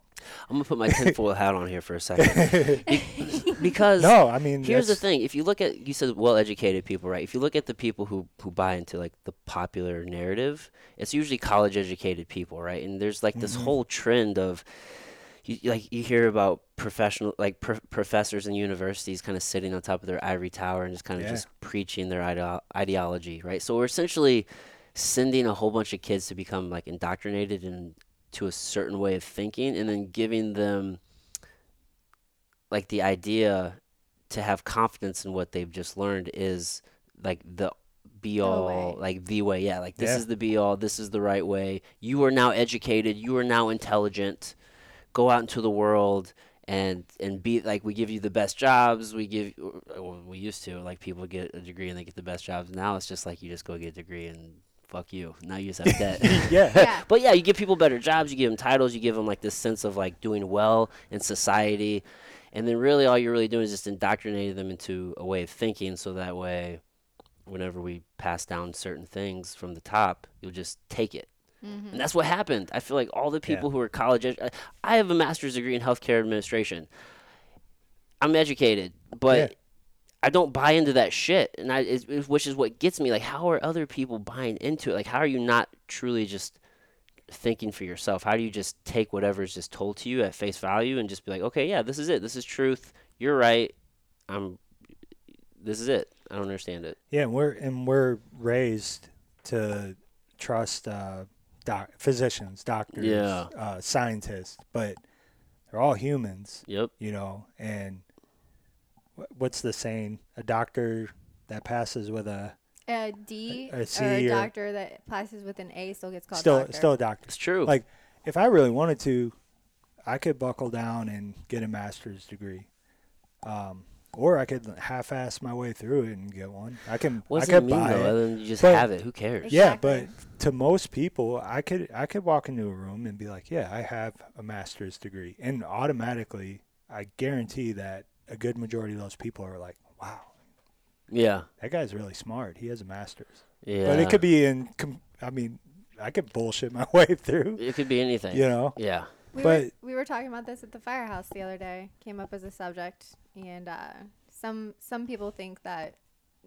I'm gonna put my tinfoil hat on here for a second. Be- because no, I mean, here's the thing. If you look at, you said well educated people, right? If you look at the people who who buy into like the popular narrative, it's usually college educated people, right? And there's like this mm-hmm. whole trend of You, like you hear about professional, like pr- professors in universities kind of sitting on top of their ivory tower and just kind of yeah. just preaching their ide- ideology, right? So we're essentially sending a whole bunch of kids to become like indoctrinated into a certain way of thinking, and then giving them like the idea to have confidence in what they've just learned is like the be all, like the way. Yeah, like this yeah. is the be all. This is the right way. You are now educated. You are now intelligent. Go out into the world and and be like, we give you the best jobs. We give well, we used to like people get a degree and they get the best jobs. Now it's just like you just go get a degree and fuck you. Now you just have debt. yeah. yeah. But yeah, you give people better jobs. You give them titles. You give them like this sense of like doing well in society. And then really all you're really doing is just indoctrinating them into a way of thinking. So that way, whenever we pass down certain things from the top, you'll just take it. Mm-hmm. And that's what happened. I feel like all the people yeah. who are college edu- I have a master's degree in healthcare administration. I'm educated, but yeah. I don't buy into that shit, and I it, it, which is what gets me. Like, how are other people buying into it? Like, how are you not truly just thinking for yourself? How do you just take whatever is just told to you at face value and just be like, okay, yeah, this is it. This is truth. You're right. I'm. This is it. I don't understand it. Yeah, and we're and we're raised to trust uh, doc, physicians, doctors, yeah. uh, scientists, but they're all humans. Yep. You know, and. What's the saying? A doctor that passes with a, a D a, a C or a doctor or, that passes with an A still gets called still, doctor. Still a doctor. It's true. Like, if I really wanted to, I could buckle down and get a master's degree. Um, or I could half-ass my way through it and get one. I can What does I could it mean, buy though, it. Other than you just but, have it. Who cares? Yeah, exactly. But to most people, I could I could walk into a room and be like, yeah, I have a master's degree. And automatically, I guarantee that a good majority of those people are like, wow. Yeah. That guy's really smart. He has a master's. Yeah. But it could be in, I mean, I could bullshit my way through. It could be anything. You know? Yeah. We but were, we were talking about this at the firehouse the other day. Came up as a subject. And uh, some some people think that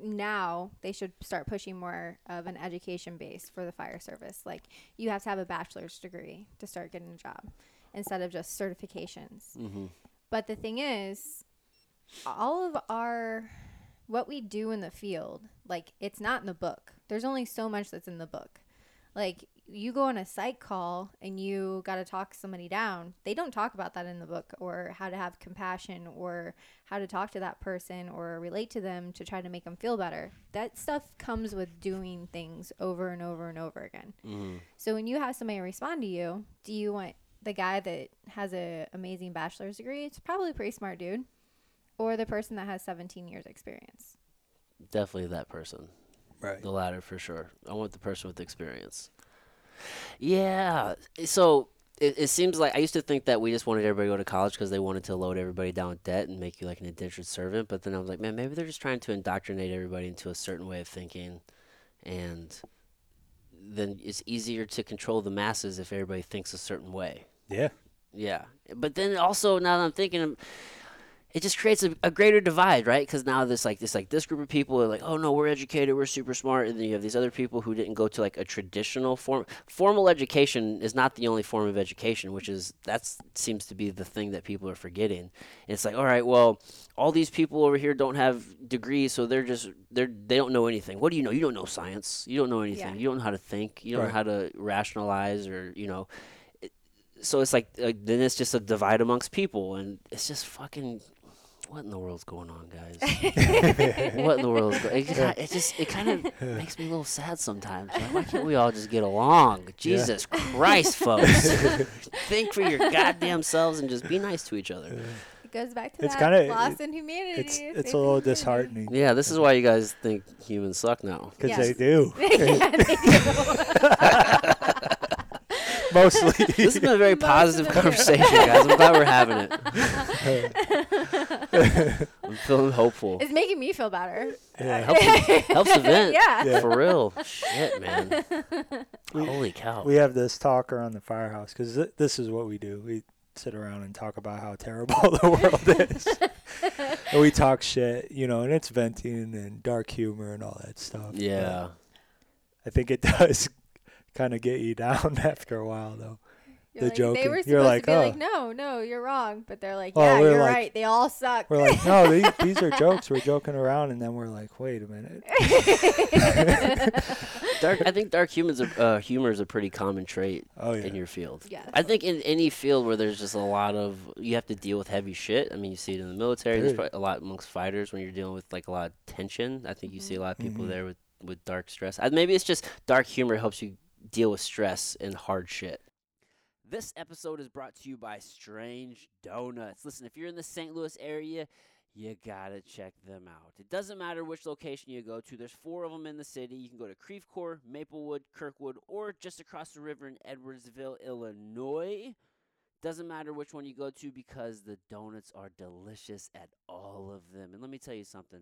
now they should start pushing more of an education base for the fire service. Like, you have to have a bachelor's degree to start getting a job instead of just certifications. Mm-hmm. But the thing is, all of our what we do in the field, like, it's not in the book. There's only so much that's in the book. Like, you go on a psych call and you got to talk somebody down. They don't talk about that in the book, or how to have compassion, or how to talk to that person or relate to them to try to make them feel better. That stuff comes with doing things over and over and over again. Mm-hmm. So when you have somebody respond to you, do you want the guy that has an amazing bachelor's degree? It's probably a pretty smart dude. Or the person that has seventeen years experience. Definitely that person. Right. The latter for sure. I want the person with experience. Yeah. So it, it seems like I used to think that we just wanted everybody to go to college because they wanted to load everybody down with debt and make you like an indentured servant. But then I was like, man, maybe they're just trying to indoctrinate everybody into a certain way of thinking. And then it's easier to control the masses if everybody thinks a certain way. Yeah. Yeah. But then also, now that I'm thinking, I'm, it just creates a, a greater divide, right? Because now this like this like this group of people are like, oh no, we're educated, we're super smart, and then you have these other people who didn't go to like a traditional form. Formal education is not the only form of education, which is that's seems to be the thing that people are forgetting. And it's like, all right, well, all these people over here don't have degrees, so they're just they're they don't know anything. What do you know? You don't know science. You don't know anything. Yeah. You don't know how to think. You don't right. know how to rationalize, or you know. It, so it's like, like then it's just a divide amongst people, and it's just fucking. What in the world's going on, guys? What in the world's going on? It just, it kind of makes me a little sad sometimes. Like, why can't we all just get along? Jesus yeah. Christ, folks. Think for your goddamn selves and just be nice to each other. It goes back to it's that kinda, loss it, in humanity. It's, it's, it's a little humanity. disheartening. Yeah, this is why you guys think humans suck now. Because yes. they do. Yeah, they do. Mostly. This has been a very positive conversation, guys. I'm glad we're having it. I'm feeling hopeful. It's making me feel better. Yeah, helps, helps event. Yeah. yeah, for real. Shit, man. We, Holy cow. We have this talk around the firehouse because th- this is what we do. We sit around and talk about how terrible the world is, and we talk shit, you know, and it's venting and dark humor and all that stuff. Yeah. But I think it does. Kind of get you down after a while, though. You're the like, joking. They were supposed you're like, to be oh. like, no, no, you're wrong. But they're like, yeah, oh, you're like, right. They all suck. We're like, no, these, these are jokes. We're joking around. And then we're like, wait a minute. dark, I think dark humans are, uh, humor is a pretty common trait oh, yeah. in your field. Yeah. I think in any field where there's just a lot of, you have to deal with heavy shit. I mean, you see it in the military. Dude. There's probably a lot amongst fighters when you're dealing with like a lot of tension. I think you mm-hmm. see a lot of people mm-hmm. there with, with dark stress. I, maybe it's just dark humor helps you deal with stress and hard shit. This episode is brought to you by Strange Donuts. Listen, if you're in the Saint Louis area, you gotta check them out. It doesn't matter which location you go to. There's four of them in the city. You can go to Creve Coeur, Maplewood, Kirkwood, or just across the river in Edwardsville, Illinois. Doesn't matter which one you go to because the donuts are delicious at all of them. And let me tell you something.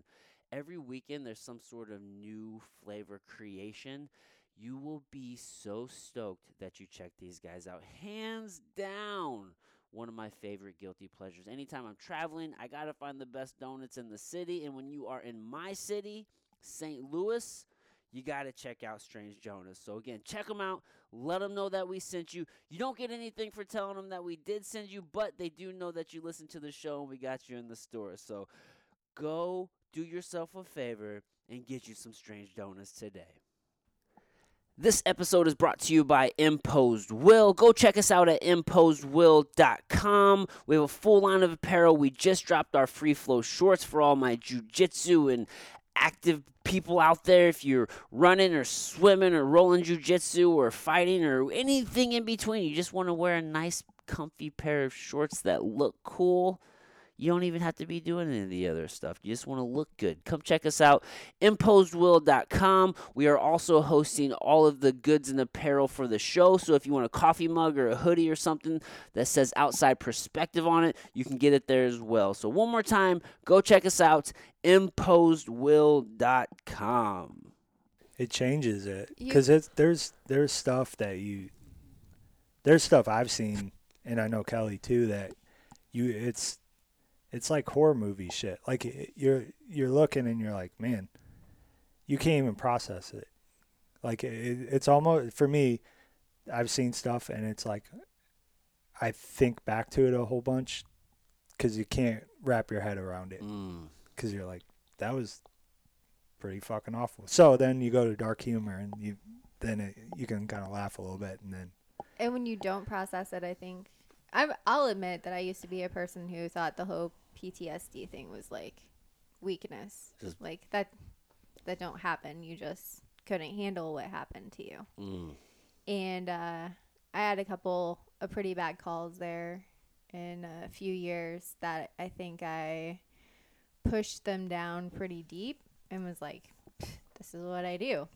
Every weekend there's some sort of new flavor creation. You will be so stoked that you check these guys out. Hands down, one of my favorite guilty pleasures. Anytime I'm traveling, I got to find the best donuts in the city. And when you are in my city, Saint Louis, you got to check out Strange Donuts. So again, check them out. Let them know that we sent you. You don't get anything for telling them that we did send you, but they do know that you listened to the show and we got you in the store. So go do yourself a favor and get you some Strange Donuts today. This episode is brought to you by Imposed Will. Go check us out at imposed will dot com. We have a full line of apparel. We just dropped our free flow shorts for all my jiu-jitsu and active people out there. If you're running or swimming or rolling jiu-jitsu or fighting or anything in between, you just want to wear a nice comfy pair of shorts that look cool. You don't even have to be doing any of the other stuff. You just want to look good. Come check us out, imposed will dot com. We are also hosting all of the goods and apparel for the show. So if you want a coffee mug or a hoodie or something that says Outside Perspective on it, you can get it there as well. So one more time, go check us out, imposed will dot com. It changes it because yeah. there's there's stuff that you there's stuff I've seen, and I know Kelly too, that you it's. It's like horror movie shit. Like you're you're looking and you're like, man, you can't even process it. Like it, it's almost, for me, I've seen stuff and it's like I think back to it a whole bunch because you can't wrap your head around it. Because mm. you're like, that was pretty fucking awful. So then you go to dark humor and you then it, you can kind of laugh a little bit and then. And when you don't process it, I think I'm, I'll admit that I used to be a person who thought the whole P T S D thing was like weakness, just like that that don't happen. You just couldn't handle what happened to you. Mm. And uh, I had a couple of pretty bad calls there in a few years that I think I pushed them down pretty deep and was like, this is what I do.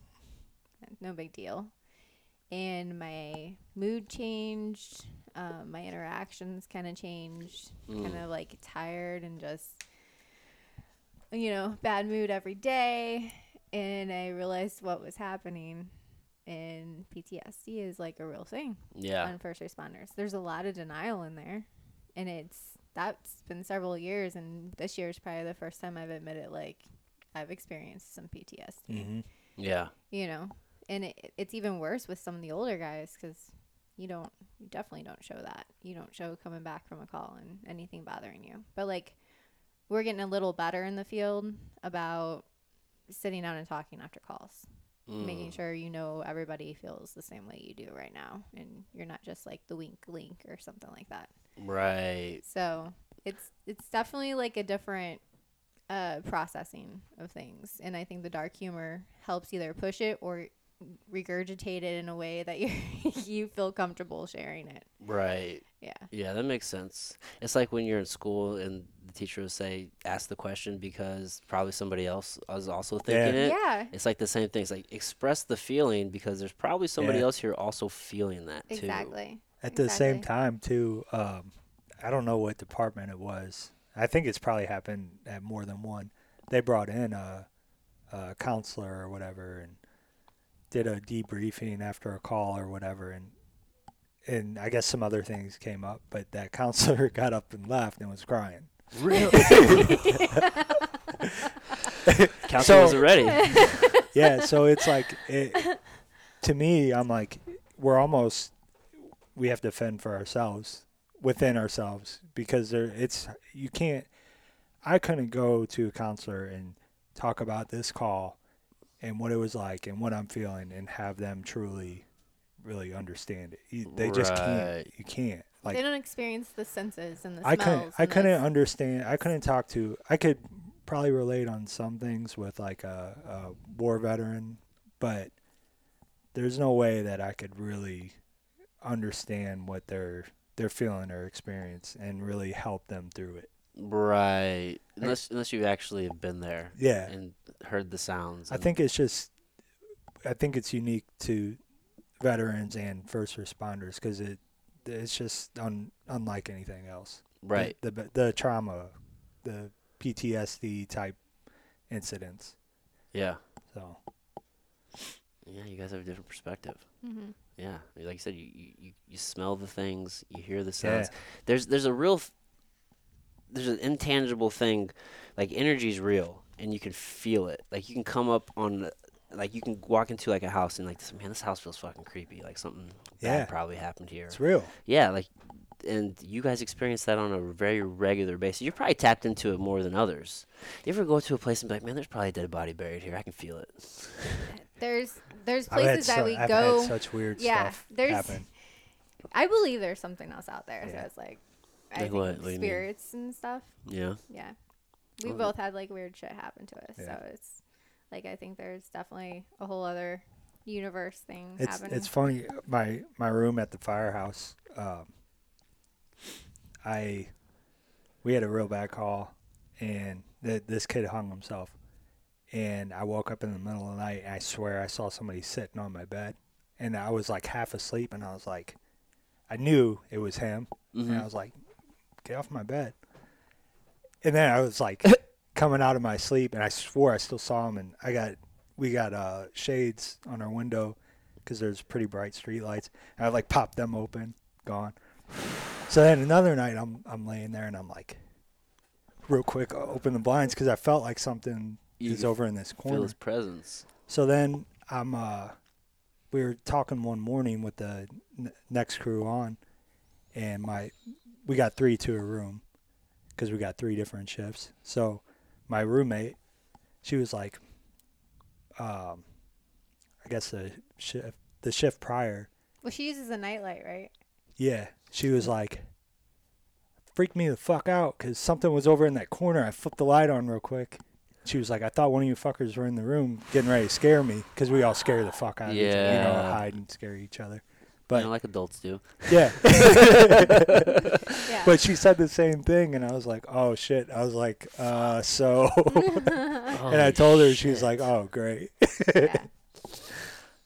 No big deal. And my mood changed. Um, my interactions kind of changed. Mm. Kind of like tired and just, you know, bad mood every day. And I realized what was happening. And P T S D is like a real thing. Yeah. On first responders. There's a lot of denial in there. And it's, that's been several years. And this year is probably the first time I've admitted, like, I've experienced some P T S D. Mm-hmm. Yeah. You know. And it, it's even worse with some of the older guys because you don't, you definitely don't show that. You don't show coming back from a call and anything bothering you. But, like, we're getting a little better in the field about sitting down and talking after calls, mm. making sure you know everybody feels the same way you do right now and you're not just, like, the wink link or something like that. Right. So it's it's definitely, like, a different uh, processing of things. And I think the dark humor helps either push it or regurgitated in a way that you you feel comfortable sharing it. Right. Yeah. Yeah, that makes sense. It's like when you're in school and the teacher will say, ask the question because probably somebody else is also thinking yeah. it. Yeah. It's like the same thing. It's like express the feeling because there's probably somebody yeah. else here also feeling that too. Exactly. At the exactly. same time too, um, I don't know what department it was. I think it's probably happened at more than one. They brought in a, a counselor or whatever and did a debriefing after a call or whatever, and and I guess some other things came up, but that counselor got up and left and was crying. Really? Counselor so, wasn't ready. Yeah, so it's like, it, to me, I'm like, we're almost, we have to fend for ourselves, within ourselves, because there it's, you can't, I couldn't go to a counselor and talk about this call and what it was like and what I'm feeling and have them truly really understand it. You, they right. just can't. You can't. Like, they don't experience the senses and the I smells. Couldn't, I couldn't understand. I couldn't talk to. I could probably relate on some things with like a, a war veteran, but there's no way that I could really understand what they're, they're feeling or experience and really help them through it. Right. Unless unless you actually have been there. Yeah. And heard the sounds. I think it's just, I think it's unique to veterans and first responders because it, it's just un, unlike anything else. Right. The, the the trauma, the P T S D type incidents. Yeah. So. Yeah, you guys have a different perspective. Mm-hmm. Yeah, like you said, you, you, you smell the things, you hear the sounds. Yeah. There's there's a real, f- there's an intangible thing, like energy's real, and you can feel it. Like you can come up on, like you can walk into like a house and like, man, this house feels fucking creepy. Like something yeah. bad probably happened here. It's real. Yeah, like, and you guys experience that on a very regular basis. You're probably tapped into it more than others. You ever go to a place and be like, man, there's probably a dead body buried here. I can feel it. There's there's places that so, we I've go. Had such weird yeah, stuff there's, happen. I believe there's something else out there. Yeah. So it's like, I like think what, what spirits and stuff. Yeah. Yeah. We okay. both had like weird shit happen to us. Yeah. So it's like, I think there's definitely a whole other universe thing it's, happening. It's funny. My, my room at the firehouse, um, I, we had a real bad call and th- this kid hung himself. And I woke up in the middle of the night, and I swear I saw somebody sitting on my bed. And I was, like, half asleep, and I was like, I knew it was him. Mm-hmm. And I was like, get off my bed. And then I was, like, coming out of my sleep, and I swore I still saw him. And I got, we got uh, shades on our window because there's pretty bright streetlights. And I, like, popped them open, gone. So then another night, I'm I'm laying there, and I'm like, real quick, I'll open the blinds because I felt like something – he's over in this corner. Feel his presence. So then I'm, uh, we were talking one morning with the n- next crew on, and my, we got three to a room because we got three different shifts. So my roommate, she was like, um, I guess the shift, the shift prior. Well, she uses a nightlight, right? Yeah. She was like, freaked me the fuck out because something was over in that corner. I flipped the light on real quick. She was like, I thought one of you fuckers were in the room getting ready to scare me because we all scare the fuck out yeah. of each other. You know, hide and scare each other. But you know, like adults do. Yeah. yeah. But she said the same thing, and I was like, oh, shit. I was like, uh, so. And I told her, shit. She was like, oh, great. yeah.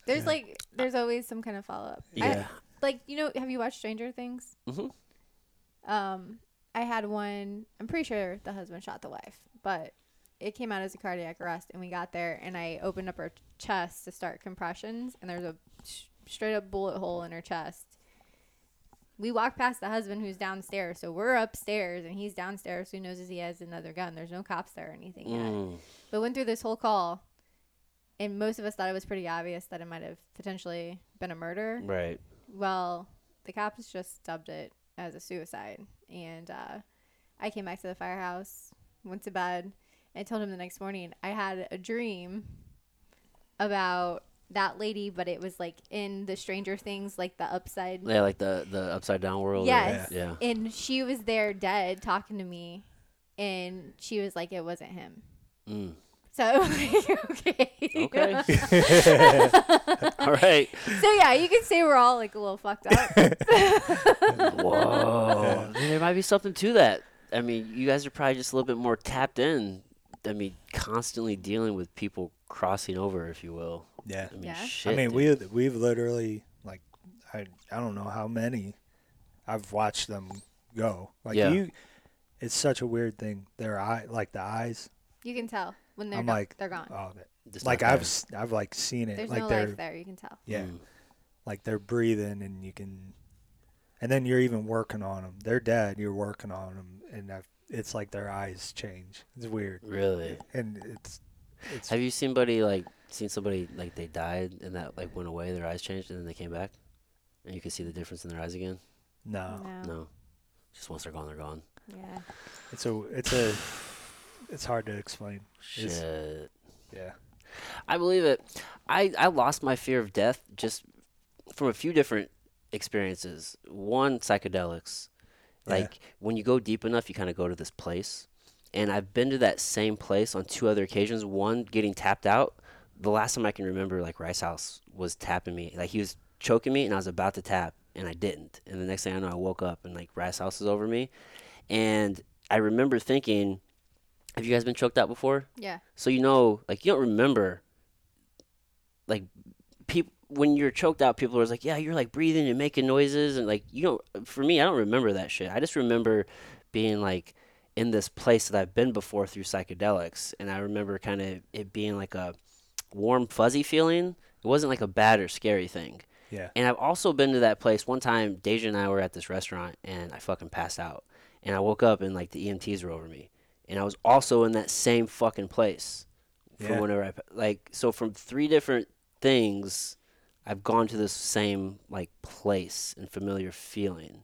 There's, yeah. like, there's always some kind of follow-up. Yeah. I, like, you know, have you watched Stranger Things? Mm-hmm. Um, I had one. I'm pretty sure the husband shot the wife, but. It came out as a cardiac arrest, and we got there, and I opened up her t- chest to start compressions, and there's a sh- straight-up bullet hole in her chest. We walk past the husband who's downstairs, so we're upstairs, and he's downstairs, who knows he has another gun. There's no cops there or anything mm. yet. But went through this whole call, and most of us thought it was pretty obvious that it might have potentially been a murder. Right. Well, the cops just dubbed it as a suicide, and uh, I came back to the firehouse, went to bed. I told him the next morning I had a dream about that lady, but it was like in the Stranger Things, like the upside. Yeah, like the, the upside down world. Yes. Or, yeah. And she was there dead talking to me, and she was like, it wasn't him. Mm. So, okay. Okay. All right. So, yeah, you can say we're all like a little fucked up. Whoa. I mean, there might be something to that. I mean, you guys are probably just a little bit more tapped in. I mean, constantly dealing with people crossing over, if you will. Yeah. I mean, yeah. Shit, I mean we, we've literally, like, I I don't know how many I've watched them go. Like, yeah. you, it's such a weird thing. Their eye, like, the eyes. You can tell when they're, go- like, they're gone. Oh, like, I've, I've, like, seen it. There's like no life there. You can tell. Yeah. Mm. Like, they're breathing, and you can... And then you're even working on them. They're dead. You're working on them, and I've, it's like their eyes change. It's weird. Really. And it's. it's Have you seen somebody like seen somebody like they died and that like went away, their eyes changed, and then they came back, and you could see the difference in their eyes again? No. No. no. Just once they're gone, they're gone. Yeah. It's a. It's a. It's hard to explain. Shit. It's, yeah. I believe it. I I lost my fear of death just from a few different. Experiences. One, psychedelics. Like, yeah. when you go deep enough, you kind of go to this place. And I've been to that same place on two other occasions. One, getting tapped out. The last time I can remember, like, Rice House was tapping me. Like, he was choking me, and I was about to tap, and I didn't. And the next thing I know, I woke up, and, like, Rice House is over me. And I remember thinking, have you guys been choked out before? Yeah. So, you know, like, you don't remember, like, people, when you're choked out, people are like, yeah, you're, like, breathing and making noises. And, like, you don't, for me, I don't remember that shit. I just remember being, like, in this place that I've been before through psychedelics. And I remember kind of it being, like, a warm, fuzzy feeling. It wasn't, like, a bad or scary thing. Yeah. And I've also been to that place. One time, Deja and I were at this restaurant, and I fucking passed out. And I woke up, and, like, the E M Ts were over me. And I was also in that same fucking place from yeah. whenever I, like, so from three different things, I've gone to this same, like, place and familiar feeling.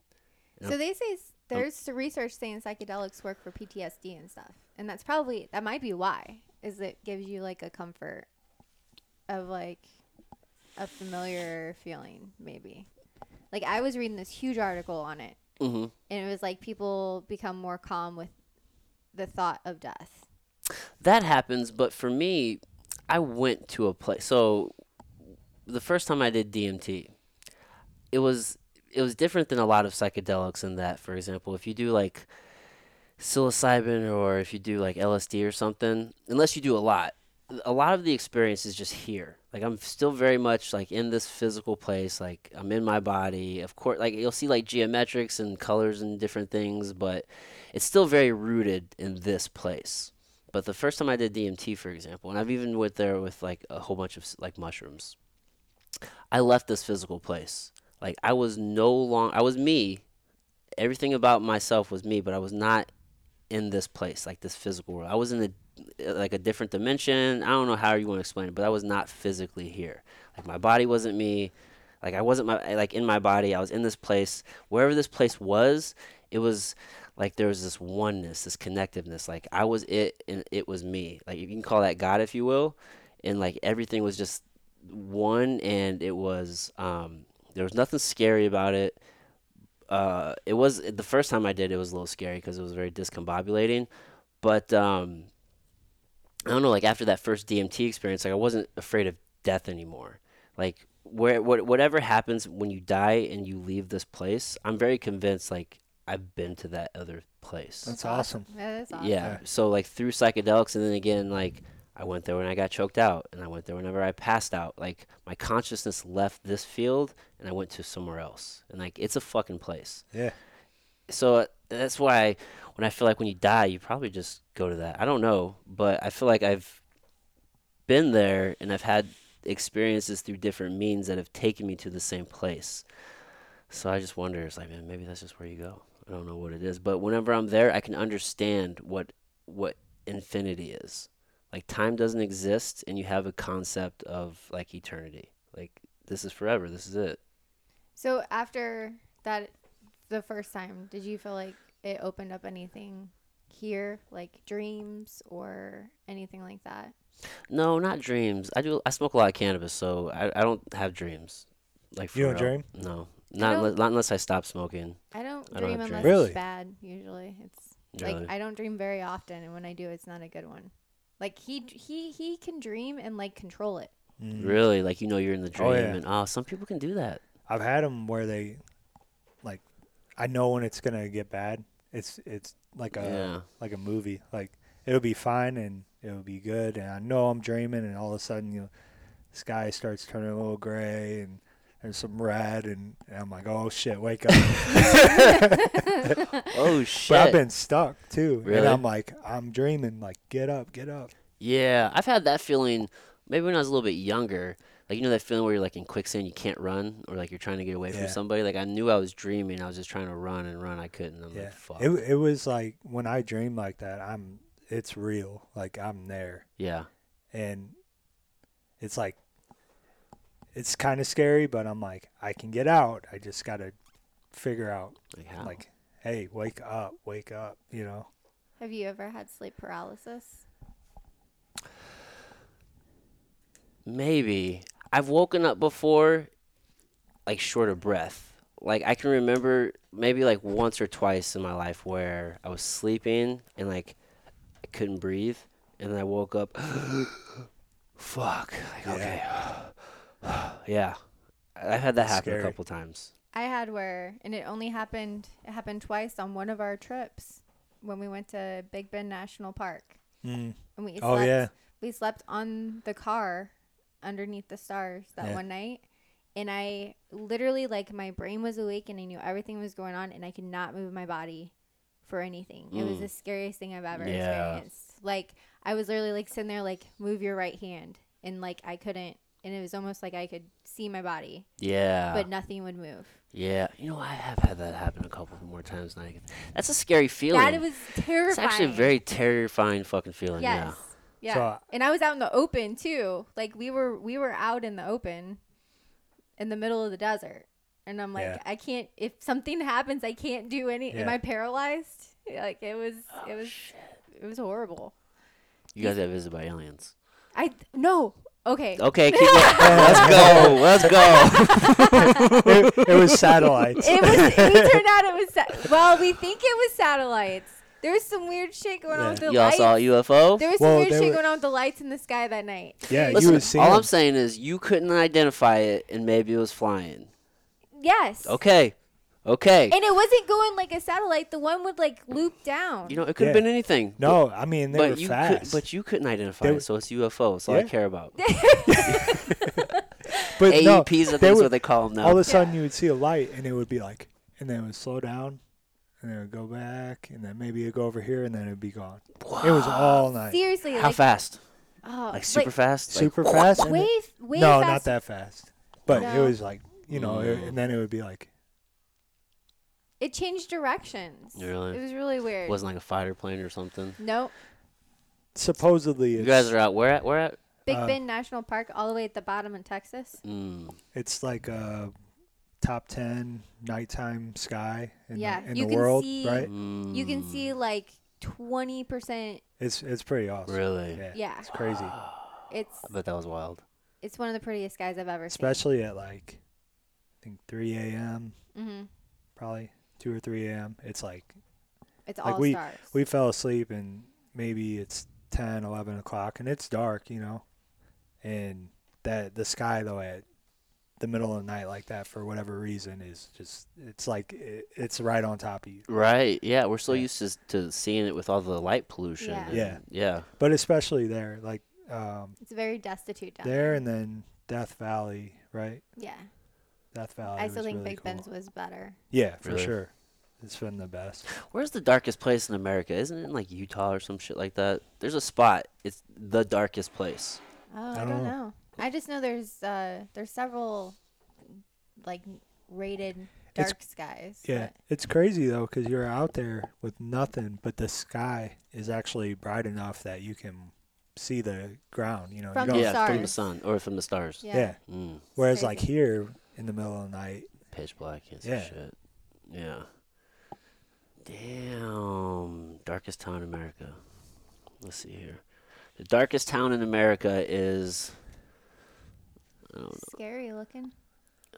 And so I'm, they say there's I'm, research saying psychedelics work for P T S D and stuff. And that's probably, that might be why, is it gives you, like, a comfort of, like, a familiar feeling, maybe. Like, I was reading this huge article on it. Mm-hmm. And it was, like, people become more calm with the thought of death. That happens, but for me, I went to a place. So the first time I did D M T, it was it was different than a lot of psychedelics in that, for example, if you do like psilocybin or if you do like L S D or something, unless you do a lot, a lot of the experience is just here. Like, I'm still very much like in this physical place, like I'm in my body. Of course, like you'll see like geometrics and colors and different things, but it's still very rooted in this place. But the first time I did D M T, for example, and I've even went there with like a whole bunch of like mushrooms, I left this physical place. Like I was no longer, I was me. Everything about myself was me, but I was not in this place, like this physical world. I was in a like a different dimension. I don't know how you want to explain it, but I was not physically here. Like my body wasn't me. Like I wasn't my like in my body. I was in this place. Wherever this place was, it was like there was this oneness, this connectiveness. Like I was it and it was me. Like you can call that God if you will. And like everything was just one, and it was um there was nothing scary about it. Uh it was the first time I did it was a little scary because it was very discombobulating. But um I don't know, like, after that first D M T experience, like, I wasn't afraid of death anymore. Like, where what, whatever happens when you die and you leave this place, I'm very convinced, like, I've been to that other place. That's awesome. That is awesome. Yeah. yeah. So, like, through psychedelics, and then again, like, I went there when I got choked out, and I went there whenever I passed out. Like, my consciousness left this field, and I went to somewhere else. And, like, it's a fucking place. Yeah. So, uh, that's why when I feel like when you die, you probably just go to that. I don't know, but I feel like I've been there and I've had experiences through different means that have taken me to the same place. So I just wonder, it's like, man, maybe that's just where you go. I don't know what it is, but whenever I'm there, I can understand what what infinity is. Like time doesn't exist, and you have a concept of like eternity. Like this is forever. This is it. So after that, the first time, did you feel like it opened up anything here, like dreams or anything like that? No, not dreams. I do. I smoke a lot of cannabis, so I, I don't have dreams. Like for you don't real. dream? No, not unless, not unless I stop smoking. I don't I dream don't unless really? it's bad. Usually, it's really? like I don't dream very often, and when I do, it's not a good one. Like he he he can dream and like control it. Mm. Really, like you know you're in the dream, oh, yeah. and oh, some people can do that. I've had them where they like. I know when it's gonna get bad. It's it's like a yeah. like a movie. Like it'll be fine and it'll be good. And I know I'm dreaming, and all of a sudden, you know, the sky starts turning a little gray and there's some red, and, and I'm like, oh shit, wake up! oh shit! But I've been stuck too, really? and I'm like, I'm dreaming. Like get up, get up. Yeah, I've had that feeling. Maybe when I was a little bit younger. Like, you know that feeling where you're, like, in quicksand, you can't run, or, like, you're trying to get away yeah. from somebody? Like, I knew I was dreaming. I was just trying to run and run. I couldn't. I'm yeah. like, fuck. It, it was, like, when I dream like that, I'm it's real. Like, I'm there. Yeah. And it's, like, it's kind of scary, but I'm, like, I can get out. I just got to figure out, like, how? like, hey, wake up, wake up, you know? Have you ever had sleep paralysis? Maybe. I've woken up before, like, short of breath. Like, I can remember maybe, like, once or twice in my life where I was sleeping and, like, I couldn't breathe. And then I woke up, fuck. Like, okay. yeah. I've had that That's happen scary. a couple times. I had where, and it only happened, it happened twice on one of our trips. when we went to Big Bend National Park. Mm. And we slept, oh, yeah. we slept on the car underneath the stars that yeah. one night. And I literally, like, my brain was awake and I knew everything was going on and I could not move my body for anything. Mm. It was the scariest thing I've ever yeah. experienced. Like, I was literally, like, sitting there, like, move your right hand. And, like, I couldn't. And it was almost like I could see my body. Yeah. But nothing would move. Yeah. You know, I have had that happen a couple more times. Now. That's a scary feeling. That it was terrifying. It's actually a very terrifying fucking feeling. Yes. Yeah. Yeah. So, uh, and I was out in the open, too. Like, we were we were out in the open in the middle of the desert. And I'm like, yeah. I can't. If something happens, I can't do any. Yeah. Am I paralyzed? Like, it was, oh, it was, shit. It was horrible. You guys got visited by aliens. I, no. Okay. Okay. Keep Let's go. Let's go. it, it was satellites. It was. It turned out it was. Sa- well, we think it was satellites. There was some weird shit going yeah. on with the Y'all lights. Y'all saw a U F O? There was some well, weird shit were... going on with the lights in the sky that night. Yeah, Listen, you were seeing. All I'm saying is you couldn't identify it, and maybe it was flying. Yes. Okay. Okay. And it wasn't going like a satellite. The one would like loop down. You know, it could have yeah. been anything. No, but, I mean, they were you fast. Could, but you couldn't identify they it, were, so it's U F O. That's all yeah. I care about. But A E Ps, I think is what they call them now. All of a sudden, yeah. you would see a light, and it would be like, and then it would slow down, and then it would go back, and then maybe it would go over here, and then it would be gone. Wow. It was all night. Seriously. How like, fast? Oh, like super like, fast? Super like, fast? Way, way no, fast. No, not that fast. But no. it was like, you know, mm. it, and then it would be like. It changed directions. Really? It was really weird. It wasn't like a fighter plane or something? Nope. Supposedly it's... You guys are out. Where at? Where at? Big uh, Bend National Park, all the way at the bottom in Texas. Mm. It's like a top ten nighttime sky in yeah. the, in you the can world, see, right? Mm. You can see like twenty percent. It's it's pretty awesome. Really? Yeah. yeah. It's crazy. It's. I bet that was wild. It's one of the prettiest skies I've ever Especially seen. Especially at like, I think three a.m. Mm-hmm. Probably. Two or three a m. It's like it's all like we, stars. We fell asleep and maybe it's ten, eleven o'clock, and it's dark, you know. And that the sky though at the middle of the night like that for whatever reason is just it's like it, it's right on top of you. Right? Yeah, we're so yeah. used to to seeing it with all the light pollution. Yeah. And, yeah. yeah. But especially there, like um, it's very destitute down there, and then Death Valley, right? Yeah. Death Valley. I still think really Big cool. Ben's was better. Yeah, for really? Sure. It's been the best. Where's the darkest place in America? Isn't it in like Utah or some shit like that? There's a spot. It's the darkest place. Oh, I don't, I don't know. know. I just know there's uh, there's several like rated dark it's, skies. Yeah, but. It's crazy though because you're out there with nothing, but the sky is actually bright enough that you can. See the ground, you know, from, you don't, yeah, stars. From the sun or from the stars. Yeah. yeah. Mm. Whereas like here in the middle of the night, pitch black is yeah. shit. Yeah. Damn. Darkest town in America. Let's see here. The darkest town in America is. I don't know. Scary looking.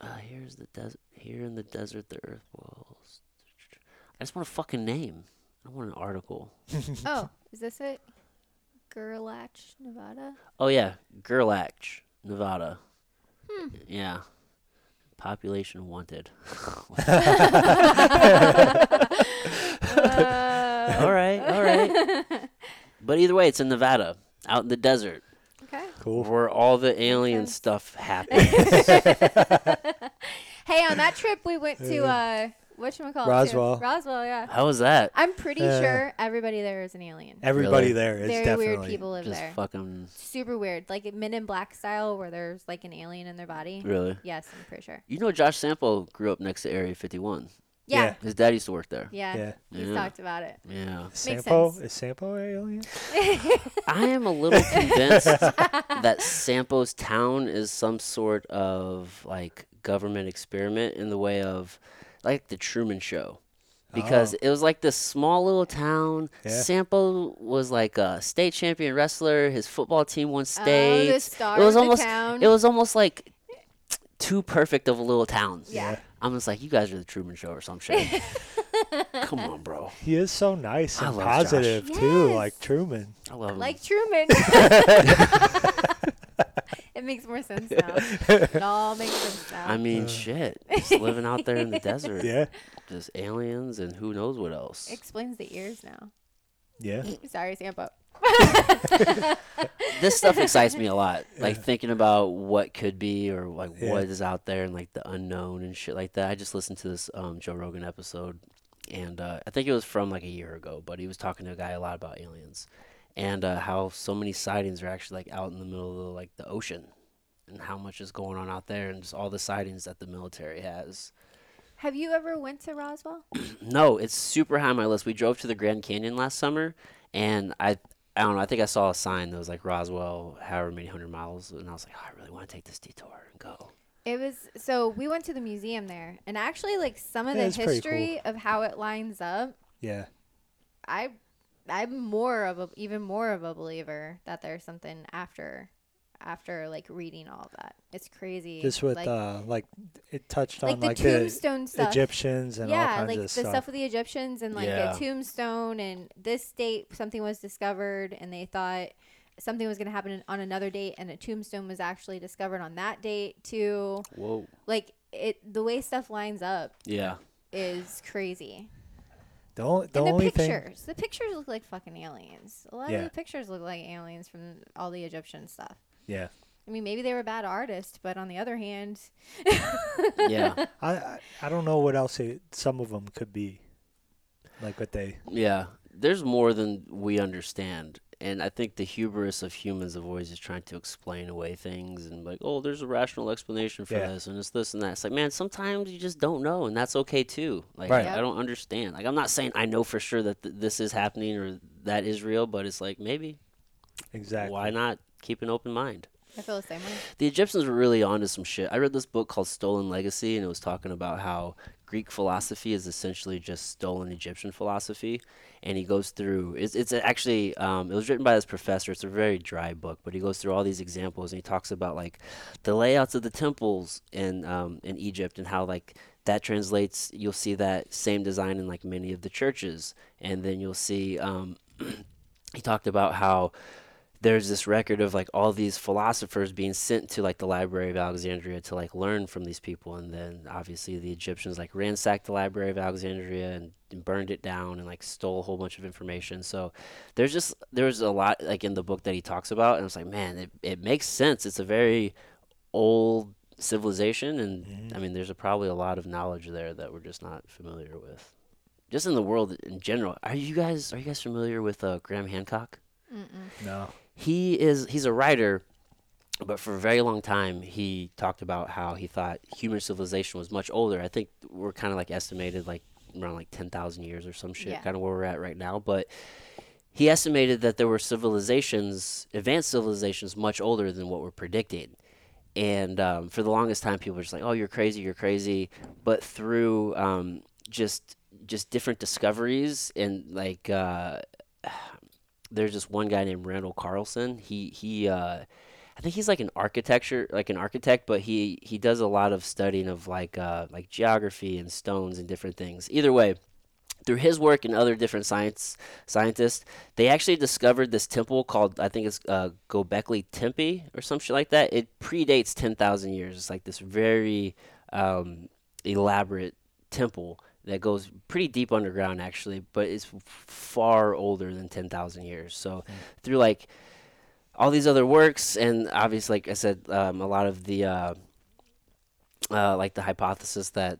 Uh, here's the desert. Here in the desert, the earth walls. I just want a fucking name. I want an article. Oh, is this it? Gerlach, Nevada? Oh, yeah. Gerlach, Nevada. Hmm. Yeah. Population wanted. uh, all right, all right. But either way, it's in Nevada, out in the desert. Okay. Cool. Where all the alien okay. stuff happens. Hey, on that trip, we went to... Uh, Whatchamacallit? Roswell. Too. Roswell, yeah. How was that? I'm pretty uh, sure everybody there is an alien. Everybody really? There is Very definitely. Very weird people live just there. Fucking... Super weird. Like Men in Black style where there's like an alien in their body. Really? Yes, I'm pretty sure. You know Josh Sampo grew up next to Area fifty-one. Yeah. yeah. His dad used to work there. Yeah. yeah. He's yeah. talked about it. Yeah. Sampo? Makes sense. Is Sampo an alien? I am a little convinced that Sampo's town is some sort of like government experiment in the way of... like the Truman Show, because oh. it was like this small little town. Yeah. Sampo was like a state champion wrestler. His football team won state. Oh, the star it was of almost, the town. It was almost like too perfect of a little town. Yeah. yeah. I'm just like, you guys are the Truman Show or some shit. Come on, bro. He is so nice and positive, Josh. too, yes. like Truman. I love him. Like Truman. It makes more more sense now. It all makes sense now. I mean, uh. shit. Just living out there in the desert. Yeah. Just aliens and who knows what else. It explains the ears now. Yeah. Sorry, Sampo. This stuff excites me a lot. Yeah. Like thinking about what could be or like yeah. what is out there and like the unknown and shit like that. I just listened to this um, Joe Rogan episode and uh, I think it was from like a year ago, but he was talking to a guy a lot about aliens and uh, how so many sightings are actually like out in the middle of the, like the ocean and how much is going on out there and just all the sightings that the military has. Have you ever went to Roswell? No, it's super high on my list. We drove to the Grand Canyon last summer and I I don't know, I think I saw a sign that was like Roswell, however many hundred miles, and I was like, oh, I really want to take this detour and go. It was, so we went to the museum there, and actually like some of yeah, the history cool. of how it lines up. Yeah. I, I'm more of a, even more of a believer that there's something after, after like reading all of that. It's crazy. Just with like, uh, like it touched on like the like tombstone the stuff. Egyptians and yeah, all kinds like of stuff. Yeah, like the stuff with the Egyptians and like yeah. a tombstone and this date something was discovered and they thought something was going to happen on another date and a tombstone was actually discovered on that date too. Whoa. Like it, the way stuff lines up. Yeah. Is crazy. The only, the and the only pictures. Thing... The pictures look like fucking aliens. A lot yeah. of the pictures look like aliens from all the Egyptian stuff. Yeah. I mean, maybe they were bad artists, but on the other hand. yeah. I, I I don't know what else it, some of them could be. Like what they. Yeah. There's more than we understand. And I think the hubris of humans of always just trying to explain away things and like, oh, there's a rational explanation for yeah. this and it's this and that. It's like, man, sometimes you just don't know and that's okay too. Like, right. I don't understand. Like, I'm not saying I know for sure that th- this is happening or that is real, but it's like, maybe. Exactly. Why not? Keep an open mind. I feel the same way. The Egyptians were really onto some shit. I read this book called Stolen Legacy, and it was talking about how Greek philosophy is essentially just stolen Egyptian philosophy. And he goes through, it's, it's actually, um, it was written by this professor. It's a very dry book, but he goes through all these examples, and he talks about like the layouts of the temples in um, in Egypt and how like that translates. You'll see that same design in like many of the churches. And then you'll see, um, he talked about how there's this record of like all these philosophers being sent to like the Library of Alexandria to like learn from these people. And then obviously the Egyptians like ransacked the Library of Alexandria and, and burned it down and like stole a whole bunch of information. So there's just, there's a lot like in the book that he talks about. And I was like, man, it, it makes sense. It's a very old civilization. And mm-hmm. I mean, there's a, probably a lot of knowledge there that we're just not familiar with. Just in the world in general. Are you guys, are you guys familiar with uh, Graham Hancock? Mm-mm. No. He is, he's a writer, but for a very long time, he talked about how he thought human civilization was much older. I think we're kind of like estimated like around like ten thousand years or some shit, yeah. kind of where we're at right now. But he estimated that there were civilizations, advanced civilizations, much older than what we're predicting. And um, for the longest time, people were just like, oh, you're crazy, you're crazy. But through um, just, just different discoveries and like, uh, there's this one guy named Randall Carlson. He he, uh, I think he's like an architecture, like an architect, but he, he does a lot of studying of like uh, like geography and stones and different things. Either way, through his work and other different science scientists, they actually discovered this temple called, I think it's uh, Gobekli Tempe or some shit like that. It predates ten thousand years. It's like this very um, elaborate temple that goes pretty deep underground, actually, but it's far older than ten thousand years. So mm-hmm. through, like, all these other works, and obviously, like I said, um, a lot of the, uh, uh, like, the hypothesis that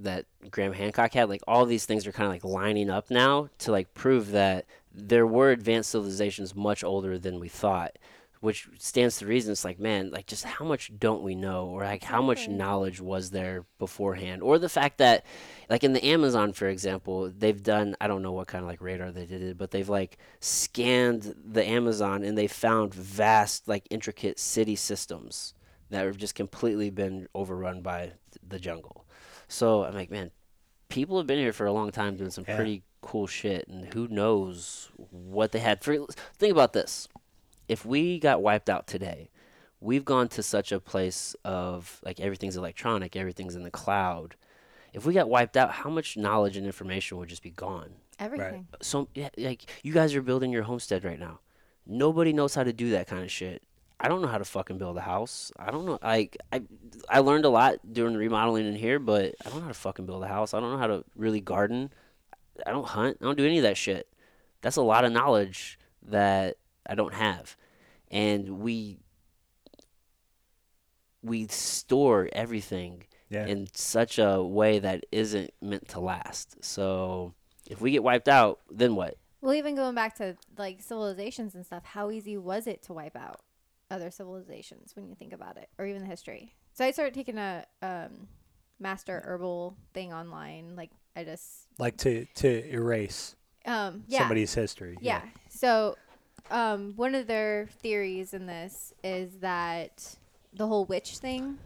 that Graham Hancock had, like, all these things are kind of, like, lining up now to, like, prove that there were advanced civilizations much older than we thought, which stands to reason. It's like, man, like, just how much don't we know, or like how much knowledge was there beforehand, or the fact that, like, in the Amazon, for example, they've done, I don't know what kind of like radar they did it, but they've like scanned the Amazon and they found vast, like, intricate city systems that have just completely been overrun by th- the jungle. So I'm like, man, people have been here for a long time doing some yeah. pretty cool shit, and who knows what they had. For, think about this. If we got wiped out today, we've gone to such a place of, like, everything's electronic, everything's in the cloud. If we got wiped out, how much knowledge and information would just be gone? Everything. Right. So, yeah, like, you guys are building your homestead right now. Nobody knows how to do that kind of shit. I don't know how to fucking build a house. I don't know. Like, I I learned a lot doing remodeling in here, but I don't know how to fucking build a house. I don't know how to really garden. I don't hunt. I don't do any of that shit. That's a lot of knowledge that I don't have. And we we store everything yeah. in such a way that isn't meant to last. So if we get wiped out, then what? Well, even going back to like civilizations and stuff, how easy was it to wipe out other civilizations when you think about it, or even the history? So I started taking a um, master herbal thing online. Like I just like to to erase um, yeah. somebody's history. Yeah. yeah. So um, one of their theories in this is that the whole witch thing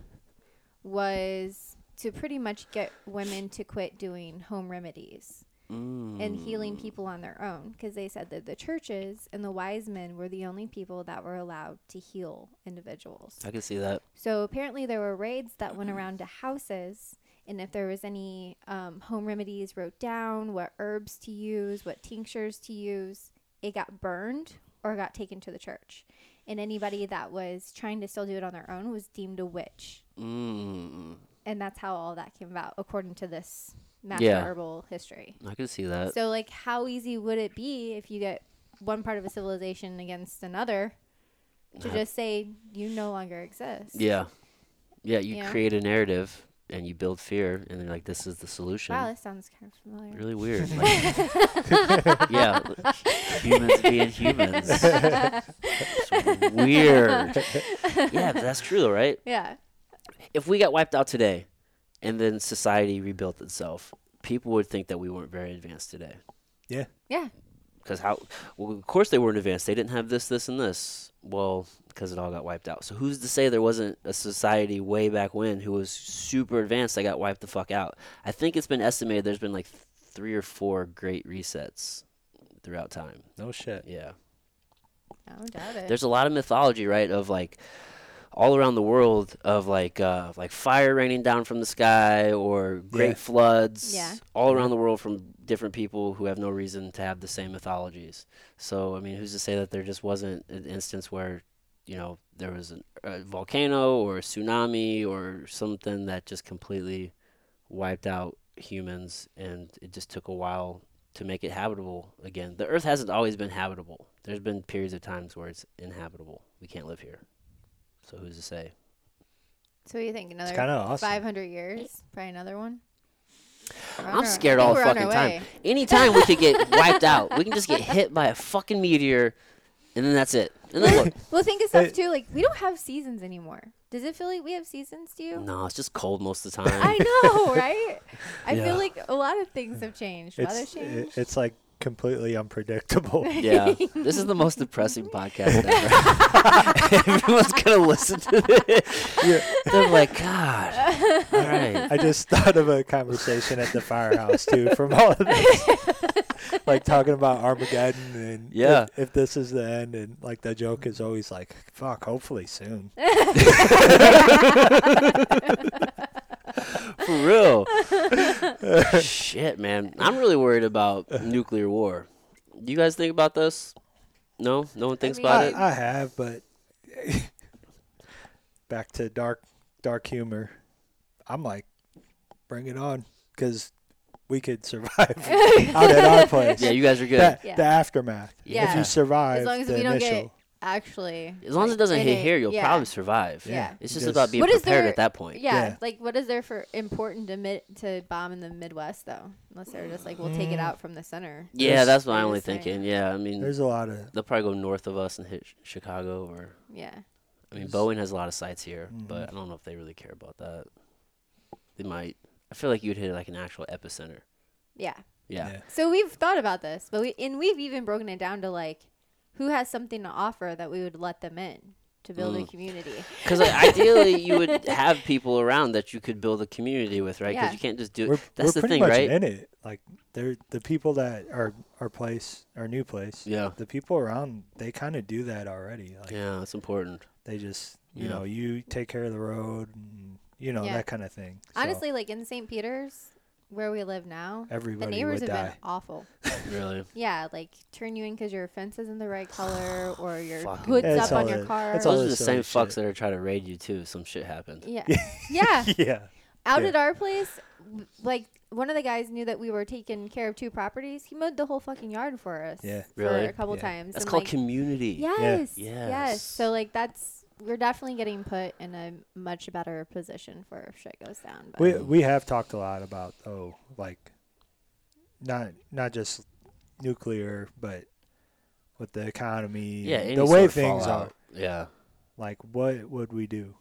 was to pretty much get women to quit doing home remedies. Mm. And healing people on their own, because they said that the churches and the wise men were the only people that were allowed to heal individuals. I can see that. So apparently there were raids that went around to houses, and if there was any um, home remedies wrote down, what herbs to use, what tinctures to use, it got burned or got taken to the church. And anybody that was trying to still do it on their own was deemed a witch. Mm. And that's how all that came about, according to this master yeah. herbal history. I can see that. So, like, how easy would it be if you get one part of a civilization against another to just say you no longer exist? Yeah. Yeah, you, you create know? a narrative and you build fear, and they're like, this is the solution. Wow, that sounds kind of familiar. Really weird. Like, yeah. Humans being humans. It's weird. Yeah, but that's true, though, right? Yeah. If we got wiped out today, and then society rebuilt itself, people would think that we weren't very advanced today. Yeah. Yeah. Because how? Well, of course they weren't advanced. They didn't have this, this, and this. Well, because it all got wiped out. So who's to say there wasn't a society way back when who was super advanced that got wiped the fuck out? I think it's been estimated there's been like th- three or four great resets throughout time. No shit. Yeah. I don't doubt it. There's a lot of mythology, right, of like all around the world of like uh, like fire raining down from the sky or great yeah. floods yeah. all around the world from different people who have no reason to have the same mythologies. So, I mean, who's to say that there just wasn't an instance where, you know, there was an, a volcano or a tsunami or something that just completely wiped out humans, and it just took a while to make it habitable again. The earth hasn't always been habitable. There's been periods of times where it's inhabitable. We can't live here. So who's to say? So you think another awesome. five hundred years? Probably another one? I'm scared all the fucking time. Anytime we could get wiped out, we can just get hit by a fucking meteor, and then that's it. And then look. Well, think of stuff, too. Like, we don't have seasons anymore. Does it feel like we have seasons, do you? No, it's just cold most of the time. I know, right? I yeah. feel like a lot of things have changed. Weather changed. It's like completely unpredictable. Yeah. This is the most depressing podcast ever. Everyone's going to listen to this. Yeah. They're like, God. All right. I just thought of a conversation at the firehouse, too, from all of this. Like, talking about Armageddon and yeah. if, if this is the end. And, like, the joke is always like, fuck, hopefully soon. For real. Shit, man. I'm really worried about nuclear war. Do you guys think about this? No? No one thinks I mean, about I, it? I have, but back to dark dark humor. I'm like, bring it on, because we could survive out at our place. Yeah, you guys are good. The, yeah. the aftermath. Yeah. If you survive, as long as the we don't initial. Get- Actually, as long like, as it doesn't hit here, you'll yeah. probably survive. Yeah, yeah. It's just, just about being prepared there, at that point. Yeah, yeah, like what is there for important to mid, to bomb in the Midwest though? Unless they're just like, we'll mm. take it out from the center. Yeah, there's, that's what I'm only thinking. Yeah, I mean, there's a lot of they'll probably go north of us and hit sh- Chicago or yeah. I mean, Boeing has a lot of sites here, mm-hmm. but I don't know if they really care about that. They might. I feel like you'd hit like an actual epicenter. Yeah. Yeah. yeah. So we've thought about this, but we and we've even broken it down to like, who has something to offer that we would let them in to build mm. a community? Because like, ideally, you would have people around that you could build a community with, right? Because yeah. you can't just do it. We're, That's we're the thing, right? We're pretty much in it. Like, they're, the people that are our place, our new place, yeah. the people around, they kind of do that already. Like, yeah, it's important. They just, you yeah. know, you take care of the road, and, you know, yeah. that kind of thing. So. Honestly, like in Saint Peter's, where we live now, everybody the neighbors would have die. Been awful. Really? Yeah, like turn you in because your fence isn't the right color, or your Fucking hood's up on your car. That's Those are the same fucks shit. that are trying to raid you too. Some shit happened. Yeah, yeah, yeah. Out yeah. at our place, like one of the guys knew that we were taking care of two properties. He mowed the whole fucking yard for us. Yeah, for really? A couple yeah. times. That's and called like, community. Yes, yeah. yes, yes. So like that's. We're definitely getting put in a much better position for if shit goes down. But. We we have talked a lot about oh like, not not just nuclear, but with the economy, yeah, the way things are, yeah. Like what would we do,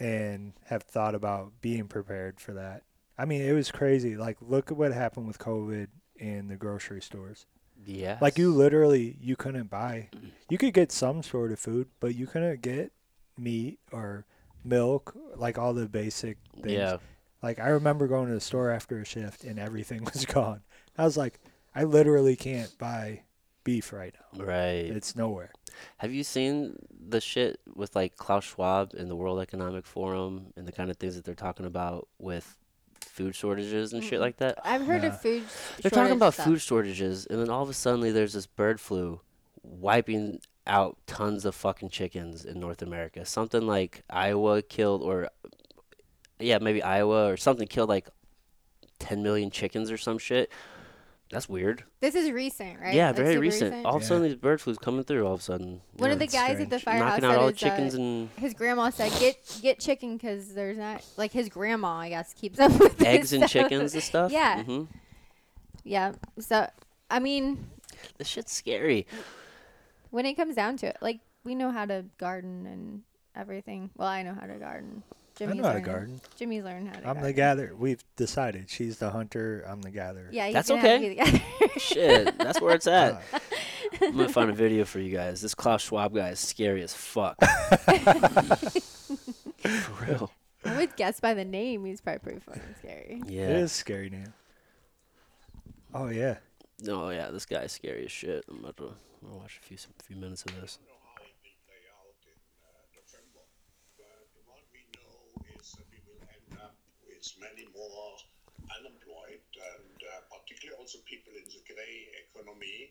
and have thought about being prepared for that. I mean, it was crazy. Like look at what happened with COVID and the grocery stores. Yeah. Like you literally, you couldn't buy, you could get some sort of food, but you couldn't get meat or milk, like all the basic things. Yeah. Like I remember going to the store after a shift and everything was gone. I was like, I literally can't buy beef right now. Right. It's nowhere. Have you seen the shit with like Klaus Schwab and the World Economic Forum and the kind of things that they're talking about with food shortages and shit like that? I've heard nah. of food shortages. They're talking about stuff. food shortages, and then all of a sudden there's this bird flu wiping out tons of fucking chickens in North America. Something like Iowa killed, or yeah, maybe Iowa or something killed like ten million chickens or some shit. That's weird. This is recent, right? Yeah, very recent. recent. All of a yeah. sudden, these bird flu's coming through. All of a sudden, one yeah, of the guys strange. at the firehouse knocking out all the chickens, uh, and his grandma said, "Get get chicken because there's not like his grandma, I guess, keeps up with eggs and stuff. chickens and stuff." Yeah, mm-hmm. yeah. So, I mean, this shit's scary. When it comes down to it, like we know how to garden and everything. Well, I know how to garden. Jimmy's I know learning. how to garden. Jimmy's learned how to I'm garden. I'm the gatherer. We've decided. She's the hunter. I'm the gatherer. Yeah, that's okay. Shit, that's where it's at. Uh. I'm going to find a video for you guys. This Klaus Schwab guy is scary as fuck. For real. I would guess by the name, he's probably pretty fucking scary. Yeah. It is scary now. Oh, yeah. No, oh, yeah, this guy's scary as shit. I'm about to, I'm gonna watch a few, a few minutes of this. Many more unemployed, and uh, particularly also people in the grey economy,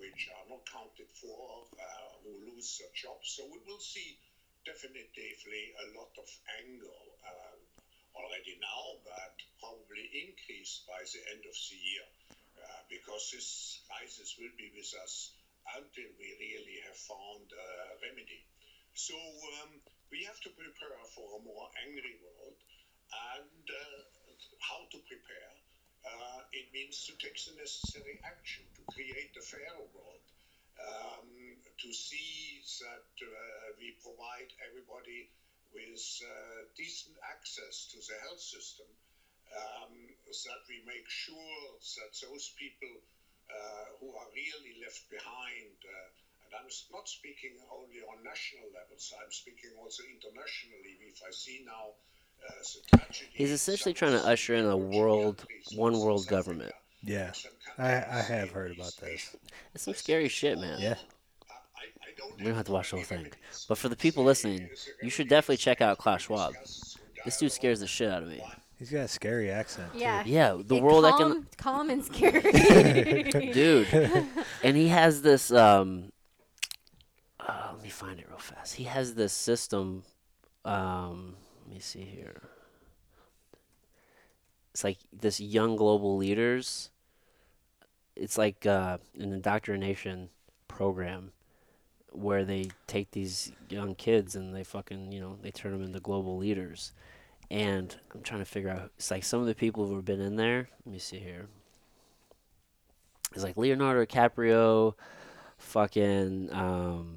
which are not counted for, uh, who lose their jobs. So we will see definitively a lot of anger uh, already now, but probably increased by the end of the year, uh, because this crisis will be with us until we really have found a remedy. So um, we have to prepare for a more angry world. And uh, how to prepare, uh, it means to take the necessary action, to create a fairer world, um, to see that uh, we provide everybody with uh, decent access to the health system, um, that we make sure that those people uh, who are really left behind, uh, and I'm not speaking only on national levels, I'm speaking also internationally. If I see now, he's essentially trying to usher in a world, one world government. Yeah, I, I have heard about this. It's some scary shit, man. Yeah. We don't have to watch the whole thing. But for the people listening, you should definitely check out Klaus Schwab. This dude scares the shit out of me. He's got a scary accent, too. Yeah, yeah the it world... Calm, econ- calm and scary. Dude. And he has this... Um, uh, let me find it real fast. He has this system... Um, Let me see here. It's like this young global leaders. It's like uh, an indoctrination program where they take these young kids and they fucking, you know, they turn them into global leaders. And I'm trying to figure out, it's like some of the people who have been in there. Let me see here. It's like Leonardo DiCaprio, fucking... Um,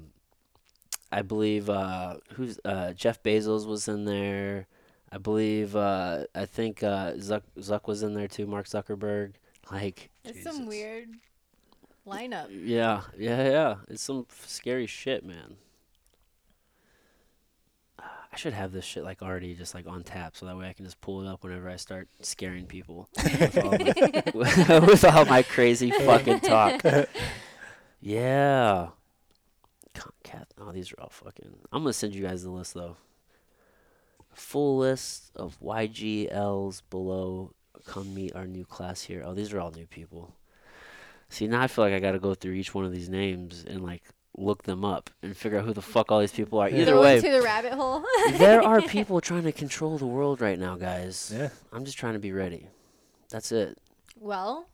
I believe uh, who's uh, Jeff Bezos was in there. I believe uh, I think uh, Zuck Zuck was in there too. Mark Zuckerberg, like it's some weird lineup. Yeah, yeah, yeah. It's some scary shit, man. Uh, I should have this shit like already just like on tap, so that way I can just pull it up whenever I start scaring people with, all my, with all my crazy fucking talk. Yeah. Cat. Oh, these are all fucking... I'm going to send you guys the list, though. Full list of Y G Ls below come meet our new class here. Oh, these are all new people. See, now I feel like I got to go through each one of these names and, like, look them up and figure out who the fuck all these people are. Yeah. Either way, to the rabbit hole. There are people trying to control the world right now, guys. Yeah. I'm just trying to be ready. That's it. Well,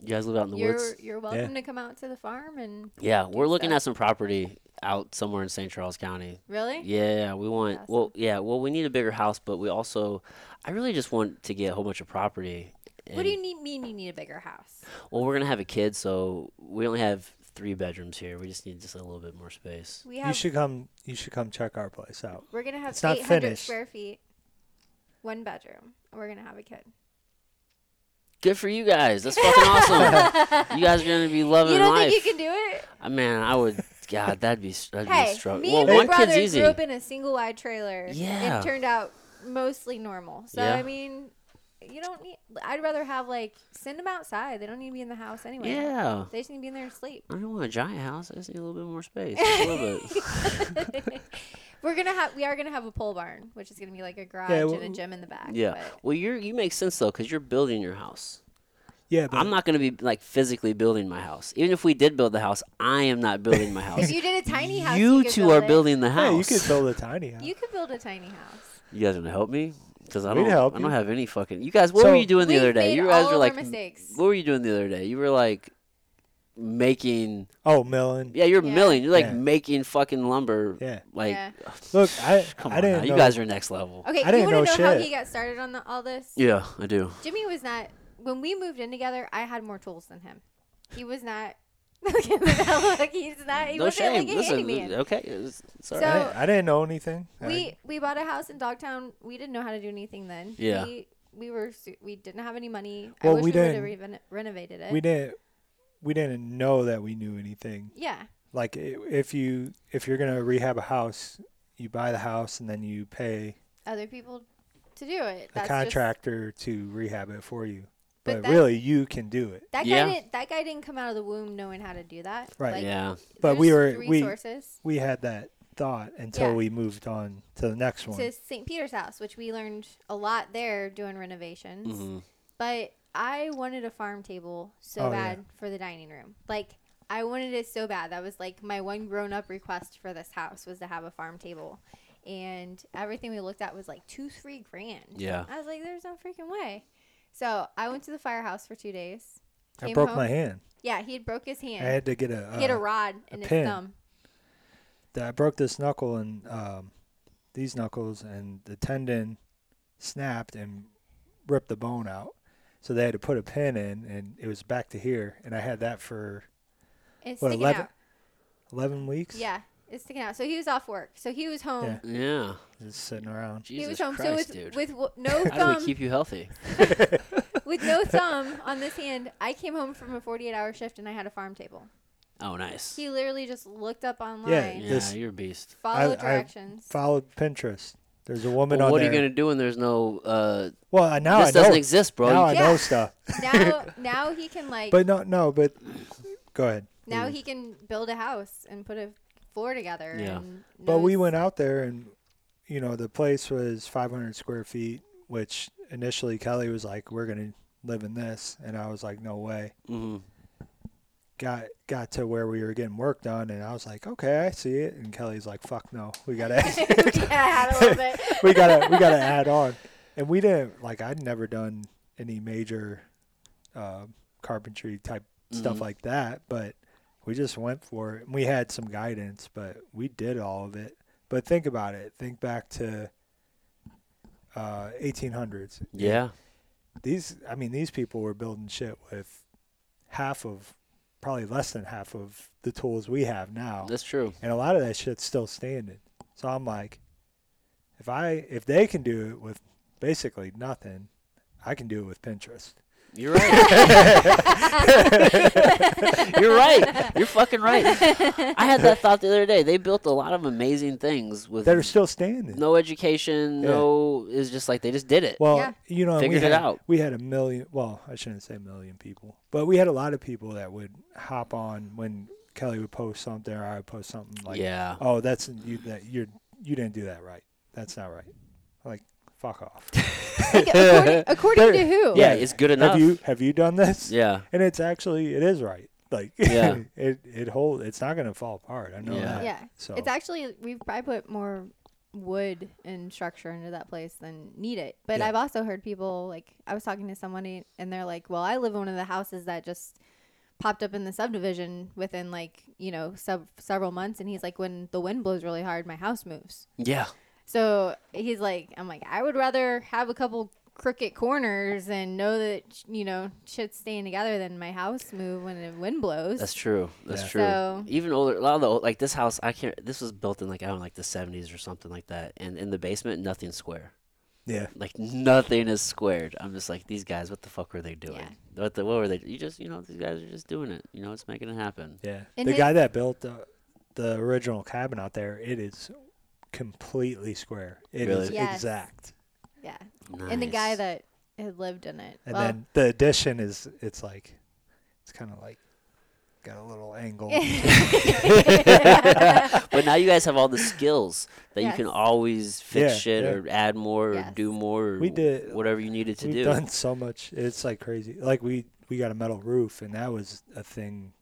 you guys live out in the you're, woods. You're welcome yeah. to come out to the farm and. Yeah, we're looking stuff. at some property out somewhere in Saint Charles County. Really? Yeah, we want. Awesome. Well, yeah, well, we need a bigger house, but we also, I really just want to get a whole bunch of property. What do you need, mean you need a bigger house? Well, we're gonna have a kid, so we only have three bedrooms here. We just need just a little bit more space. We have, you should come. You should come check our place out. We're gonna have eight hundred square feet, one bedroom. We're gonna have a kid. Good for you guys. That's fucking awesome. You guys are gonna be loving life. You don't life. think you can do it? Uh, man, I would. God, that'd be that'd hey, be a struggle. Me well, and my one brother kid's easy. grew up in a single wide trailer. Yeah, it turned out mostly normal. So yeah. I mean. You don't need. I'd rather have like send them outside. They don't need to be in the house anyway. Yeah, they just need to be in there and sleep. I don't want a giant house. I just need a little bit more space. A little bit. We're gonna have. We are gonna have a pole barn, which is gonna be like a garage yeah, well, and a gym in the back. Yeah. But. Well, you you make sense though, because you're building your house. Yeah. But I'm not gonna be like physically building my house. Even if we did build the house, I am not building my house. If you did a tiny house, you, you two build are it. building the house. Yeah, you could build a tiny house. You could build a tiny house. You guys gonna help me? Because I don't, I don't have any fucking. You guys, what so were you doing the other day? You guys were like, mistakes. What were you doing the other day? You were like making. Oh, milling. Yeah, you're yeah. milling. You're like yeah. making fucking lumber. Yeah. Like, yeah. look, I come I on. Didn't now. Know. You guys are next level. Okay, I you want to know, know how he got started on the, all this? Yeah, I do. Jimmy was not. When we moved in together, I had more tools than him. He was not. Look at that look. He's not. He no wasn't shame. Like a handyman. Okay, it's, it's all so right. I didn't know anything. We we bought a house in Dogtown. We didn't know how to do anything then. Yeah. We, we were we didn't have any money. Well, I wish we, we would have re- renovated it. We didn't. We didn't know that we knew anything. Yeah. Like if you if you're gonna rehab a house, you buy the house and then you pay other people to do it. That's a contractor just, to rehab it for you. But, but that, really, you can do it. That guy, yeah. didn't, that guy didn't come out of the womb knowing how to do that. Right. Like, yeah. But we were resources. We, we had that thought until yeah. we moved on to the next one. To Saint Peter's house, which we learned a lot there doing renovations. Mm-hmm. But I wanted a farm table so oh, bad yeah. for the dining room. Like, I wanted it so bad. That was, like, my one grown-up request for this house was to have a farm table. And everything we looked at was, like, two, three grand. Yeah. I was like, there's no freaking way. So I went to the firehouse for two days. I broke home. my hand. Yeah, he had broke his hand. I had to get a uh, get a rod in his thumb. I broke this knuckle and um, these knuckles, and the tendon snapped and ripped the bone out. So they had to put a pin in, and it was back to here. And I had that for it's what eleven out. eleven weeks. Yeah. It's sticking out. So he was off work. So he was home. Yeah. yeah. Just sitting around. Jesus he was home. Christ, so with, dude. with w- no thumb. How do we keep you healthy? With no thumb on this hand, I came home from a forty-eight hour shift and I had a farm table. Oh, nice. He literally just looked up online. Yeah, yeah you're a beast. Followed I, directions. I followed Pinterest. There's a woman well, on there. What are you going to do when there's no... Uh, well, now this I know. This doesn't exist, bro. Now yeah. I know stuff. now, now he can like... But no, no, but... Go ahead. Now mm. he can build a house and put a... floor together. Yeah. And but we went out there and, you know, the place was five hundred square feet, which initially Kelly was like, we're going to live in this. And I was like, no way. Mm-hmm. Got got to where we were getting work done. And I was like, okay, I see it. And Kelly's like, fuck no, we got to add a little bit. we got we got to add on. And we didn't like I'd never done any major uh, carpentry type mm-hmm. stuff like that. But we just went for it. We had some guidance, but we did all of it. But think about it. Think back to uh, eighteen hundreds. Yeah. These, I mean, these people were building shit with half of, probably less than half of the tools we have now. That's true. And a lot of that shit's still standing. So I'm like, if I, if they can do it with basically nothing, I can do it with Pinterest. You're right. You're right. You're fucking right. I had that thought the other day. They built a lot of amazing things with that are still standing. No education. Yeah. No, it's just like they just did it. Well, yeah. you know, figured we had, it out. We had a million. Well, I shouldn't say a million people, but we had a lot of people that would hop on when Kelly would post something or I would post something like, yeah. "Oh, that's you. That you're you didn't do that right. That's not right." Like, fuck off. Like, according according to who? Yeah, it's good enough. Have you have you done this? Yeah. And it's actually, it is right. Like, yeah. it it hold, it's not going to fall apart. I know yeah. that. Yeah. So it's actually, we've probably put more wood and structure into that place than need it. But yeah. I've also heard people, like, I was talking to somebody and they're like, well, I live in one of the houses that just popped up in the subdivision within, like, you know, sub several months. And he's like, when the wind blows really hard, my house moves. Yeah. So he's like, I'm like, I would rather have a couple crooked corners and know that, you know, shit's staying together than my house move when the wind blows. That's true. That's yeah. true. So, even older, a lot of the old, like this house, I can't, this was built in like, I don't know, like the seventies or something like that. And in the basement, nothing's square. Yeah. Like nothing is squared. I'm just like, these guys, what the fuck were they doing? Yeah. What the, what were they, you just, you know, these guys are just doing it. You know, it's making it happen. Yeah. And the his, guy that built the, the original cabin out there, it is completely square. It really? is yes. exact. Yeah. Nice. And the guy that had lived in it. And well, then the addition is, it's like, it's kind of like got a little angle. But now you guys have all the skills that yes. you can always fix yeah, shit yeah. or add more yes. or do more or we did, whatever you needed to we've do. We've done so much. It's like crazy. Like we, we got a metal roof and that was a thing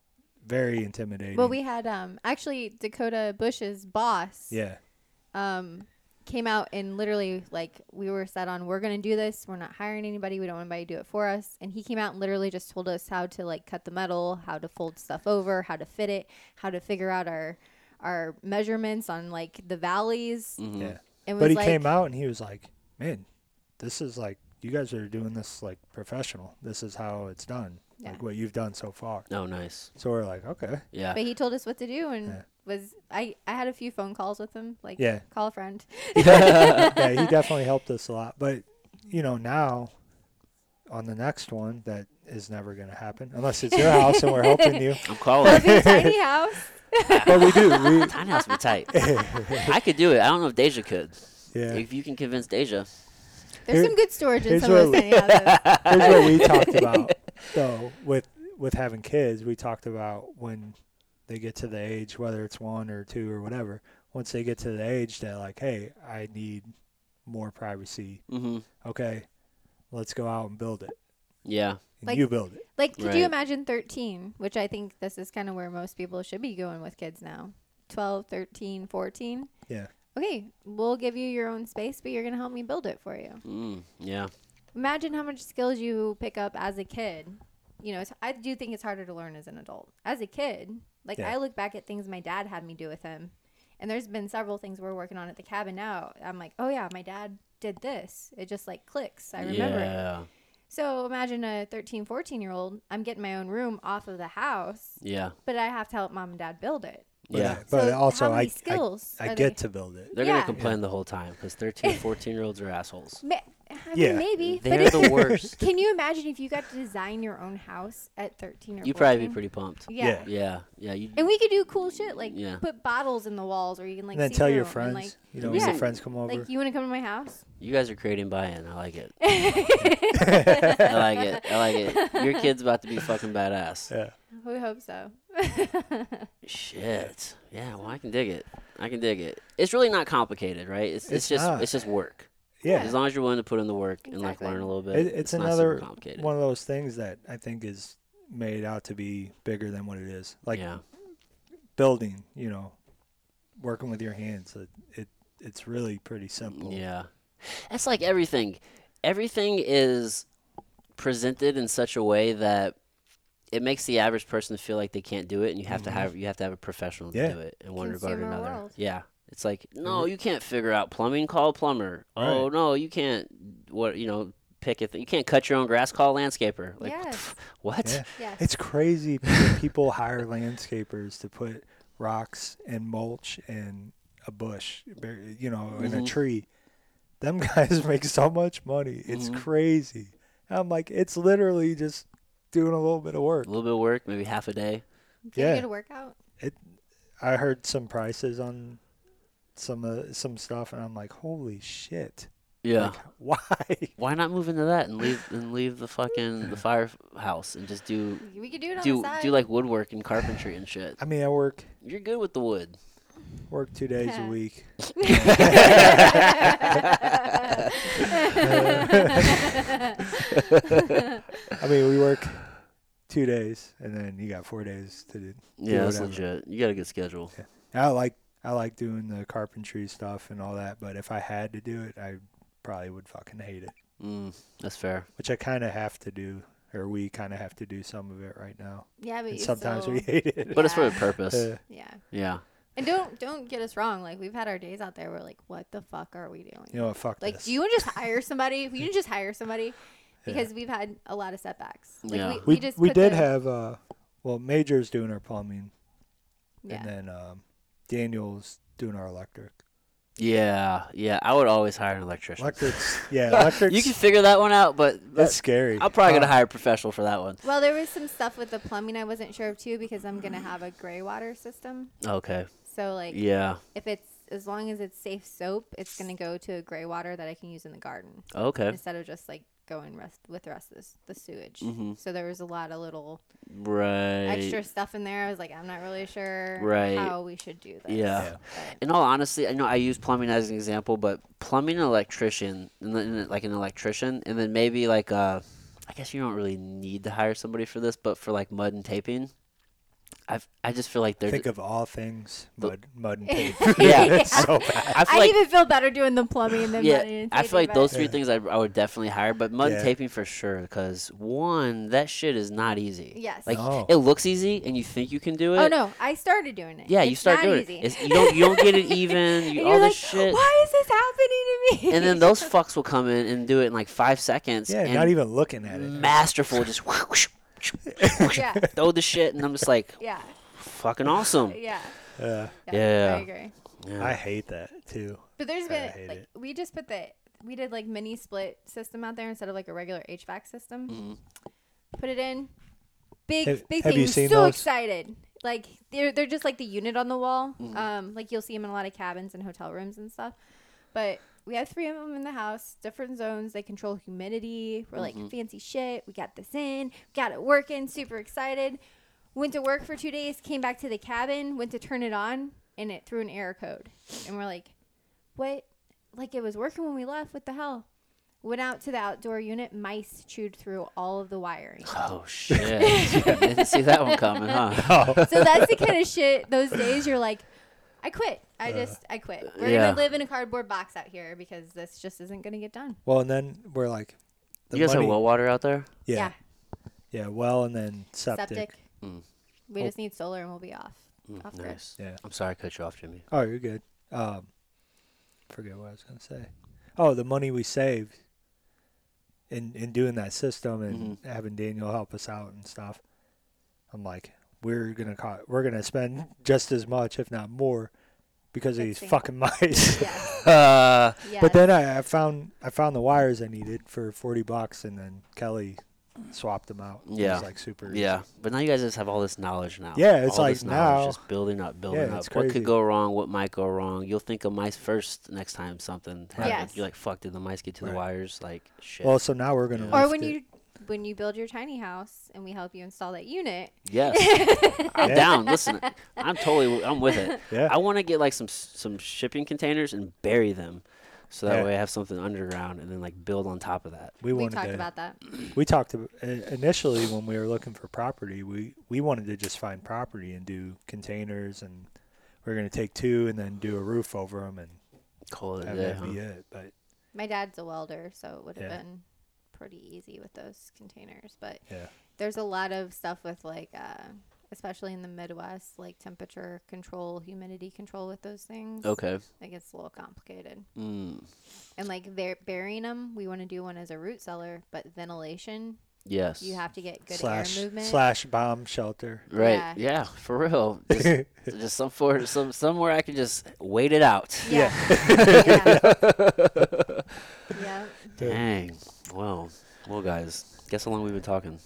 very intimidating. Well, we had um actually Dakota Bush's boss. Yeah. Um. Came out and literally, like, we were set on, we're gonna do this, we're not hiring anybody, we don't want anybody to do it for us. And he came out and literally just told us how to, like, cut the metal, how to fold stuff over, how to fit it, how to figure out our our measurements on, like, the valleys. Mm-hmm. Yeah. And but he like, came out and he was like, man, this is like, you guys are doing this like professional, this is how it's done. Yeah. Like what you've done so far. Oh, nice. So we're like, okay. Yeah. But he told us what to do and yeah. was I, I had a few phone calls with him, like yeah. call a friend. yeah. yeah, he definitely helped us a lot. But, you know, now on the next one that is never going to happen unless it's your house and we're helping you. I'm calling. That'd be a tiny house. But we do. We... Tiny house would be tight. I could do it. I don't know if Deja could. Yeah. If you can convince Deja. There's Here, some good storage in some of those tiny houses. Here's what we talked about. So with with having kids, we talked about when they get to the age, whether it's one or two or whatever, once they get to the age that like, hey, I need more privacy. Mm-hmm. Okay, let's go out and build it. Yeah. And like, you build it. Like, could right. you imagine thirteen, which I think this is kind of where most people should be going with kids now, twelve, thirteen, fourteen. Yeah. Okay, we'll give you your own space, but you're going to help me build it for you. Mm, yeah. Imagine how much skills you pick up as a kid. You know, it's, I do think it's harder to learn as an adult. As a kid, like yeah. I look back at things my dad had me do with him, and there's been several things we're working on at the cabin now. I'm like, oh yeah, my dad did this. It just like clicks. I remember yeah. it. So imagine a thirteen, fourteen year old. I'm getting my own room off of the house. Yeah. But I have to help mom and dad build it. But yeah, but so also I skills I, I get they? to build it. They're yeah. going to complain yeah. the whole time because thirteen, fourteen-year-olds are assholes. Ma- I mean, yeah. maybe. They're the worst. Can you imagine if you got to design your own house at thirteen or you'd fourteen? You'd probably be pretty pumped. Yeah. Yeah. yeah. yeah and we could do cool shit like yeah. put bottles in the walls or you can like and then see tell your friends. Like, you know, yeah. your friends come over. Like, you want to come to my house? You guys are creating buy-in. I like it. I like it. I like it. Your kid's about to be fucking badass. Yeah. We hope so. Shit. Yeah, well, I can dig it. I can dig it. It's really not complicated, right? It's, it's, it's just not. It's just work. Yeah. As long as you're willing to put in the work exactly. and like learn a little bit. It, it's, it's another one of those things that I think is made out to be bigger than what it is. Like yeah. building, you know, working with your hands. It, it it's really pretty simple. Yeah. That's like everything. Everything is presented in such a way that it makes the average person feel like they can't do it, and you have mm-hmm. to have you have to have a professional yeah. to do it in one regard or another. World. Yeah, it's like no, mm-hmm. you can't figure out plumbing. Call a plumber. Right. Oh no, you can't. What you know, pick a thing. You can't cut your own grass. Call a landscaper. Like yes. what? Yeah. Yes. It's crazy. People hire landscapers to put rocks and mulch in a bush, you know, in mm-hmm. a tree. Them guys make so much money. It's mm-hmm. crazy. I'm like, it's literally just. Doing a little bit of work. A little bit of work, maybe half a day. Can yeah. you get a workout? It, I heard some prices on some uh, some stuff, and I'm like, holy shit. Yeah. Like, why? Why not move into that and leave and leave the fucking the firehouse and just do we could do it on do, the side. do like woodwork and carpentry and shit. I mean, I work. You're good with the wood. Work two days a week. I mean, we work two days, and then you got four days to do. Yeah, that's legit. You got a good schedule. Yeah. I like I like doing the carpentry stuff and all that, but if I had to do it, I probably would fucking hate it. Mm, that's fair. Which I kind of have to do. Or we kind of have to do some of it right now. Yeah, but you sometimes still, we hate it. But yeah. It's for a purpose. Uh, yeah. Yeah. And don't don't get us wrong. Like, we've had our days out there where, like, what the fuck are we doing? You know what, fuck Like, this. Do you want to just hire somebody? We didn't just hire somebody because yeah. we've had a lot of setbacks. Like, yeah. We, we, we, just we did the, have, uh, well, Major's doing our plumbing. Yeah. And then um, Daniel's doing our electric. Yeah, yeah. I would always hire an electrician. Electrics, yeah, electrics. You can figure that one out, but that's, that's scary. I'm probably uh, gonna hire a professional for that one. Well, there was some stuff with the plumbing I wasn't sure of too, because I'm gonna have a gray water system. Okay. So like, yeah, if it's as long as it's safe soap, it's gonna go to a gray water that I can use in the garden. Okay. Instead of just like going rest with the rest of this, the sewage. Mm-hmm. So there was a lot of little right extra stuff in there. I was like, I'm not really sure right. how we should do this. Yeah. In all honesty, I know I use plumbing as an example, but plumbing an electrician, and then like an electrician, and then maybe like uh, I guess you don't really need to hire somebody for this, but for like mud and taping. I I just feel like they're... Think d- of all things, mud, mud and tape. yeah. yeah. So bad. I, I like, even feel better doing the plumbing than yeah, mud and taping. I feel like those three yeah. things I, I would definitely hire, but mud yeah. and taping for sure, because one, that shit is not easy. Yes. Like, no. It looks easy, and you think you can do it. Oh, no. I started doing it. Yeah, it's you start doing easy. it. It's, you, don't, you don't get it even. You, and all you're this like, shit. Why is this happening to me? And then those fucks will come in and do it in like five seconds. Yeah, and not even looking at it. Masterful, just... whoosh, yeah. Throw the shit, and I'm just like, yeah, fucking awesome. Yeah, uh, yeah, yeah. I agree. Yeah. I hate that too. But there's been like it. we just put the we did like mini split system out there instead of like a regular H V A C system. Mm. Put it in. Big have, big have thing. You seen so those? Excited. Like they're they're just like the unit on the wall. Mm. Um, like you'll see them in a lot of cabins and hotel rooms and stuff. But we have three of them in the house, different zones. They control humidity. We're mm-hmm. like, fancy shit. We got this in. Got it working. Super excited. Went to work for two days. Came back to the cabin. Went to turn it on, and it threw an error code. And we're like, what? Like, it was working when we left. What the hell? Went out to the outdoor unit. Mice chewed through all of the wiring. Oh, shit. Didn't see that one coming, huh? No. So that's the kind of shit those days you're like, I quit. I just, I quit. We're yeah. going to live in a cardboard box out here because this just isn't going to get done. Well, and then we're like... The you guys money, have well water out there? Yeah. Yeah, yeah well, and then septic. septic. Mm. We oh. just need solar and we'll be off. Mm, off nice. Grid. Yeah. I'm sorry I cut you off, Jimmy. Oh, you're good. Um, forget what I was going to say. Oh, the money we saved in, in doing that system and mm-hmm. having Daniel help us out and stuff. I'm like, we're going to we're gonna spend just as much, if not more, because of these fucking mice. Yeah. uh, yeah. But then I, I found I found the wires I needed for forty bucks, and then Kelly swapped them out. Yeah. It was like super easy. Yeah. But now you guys just have all this knowledge now. Yeah, it's all like this now. Just building up, building yeah, up. What crazy. Could go wrong? What might go wrong? You'll think of mice first next time something happens. Yes. You're like, fuck, did the mice get to right. the wires? Like, shit. Well, so now we're going to yeah. Or when it. you... When you build your tiny house and we help you install that unit. Yes. I'm yeah. down. Listen, I'm totally, I'm with it. Yeah. I want to get like some some shipping containers and bury them. So that yeah. way I have something underground and then like build on top of that. We, we talked to, about that. We talked to, initially when we were looking for property, we, we wanted to just find property and do containers, and we we're going to take two and then do a roof over them and call it that day, huh? be it. But my dad's a welder, so it would have yeah. been pretty easy with those containers, but yeah. there's a lot of stuff with like uh especially in the Midwest, like temperature control, humidity control with those things. Okay. Like, it's a little complicated. Mm. And like they're burying them, we want to do one as a root cellar, but ventilation, yes, you have to get good slash, air movement slash bomb shelter, right? Yeah, yeah, for real. Just, just some for some somewhere I can just wait it out. Yeah. Yeah. Yeah. Yeah. Dang. Well, well, guys, guess how long we've been talking?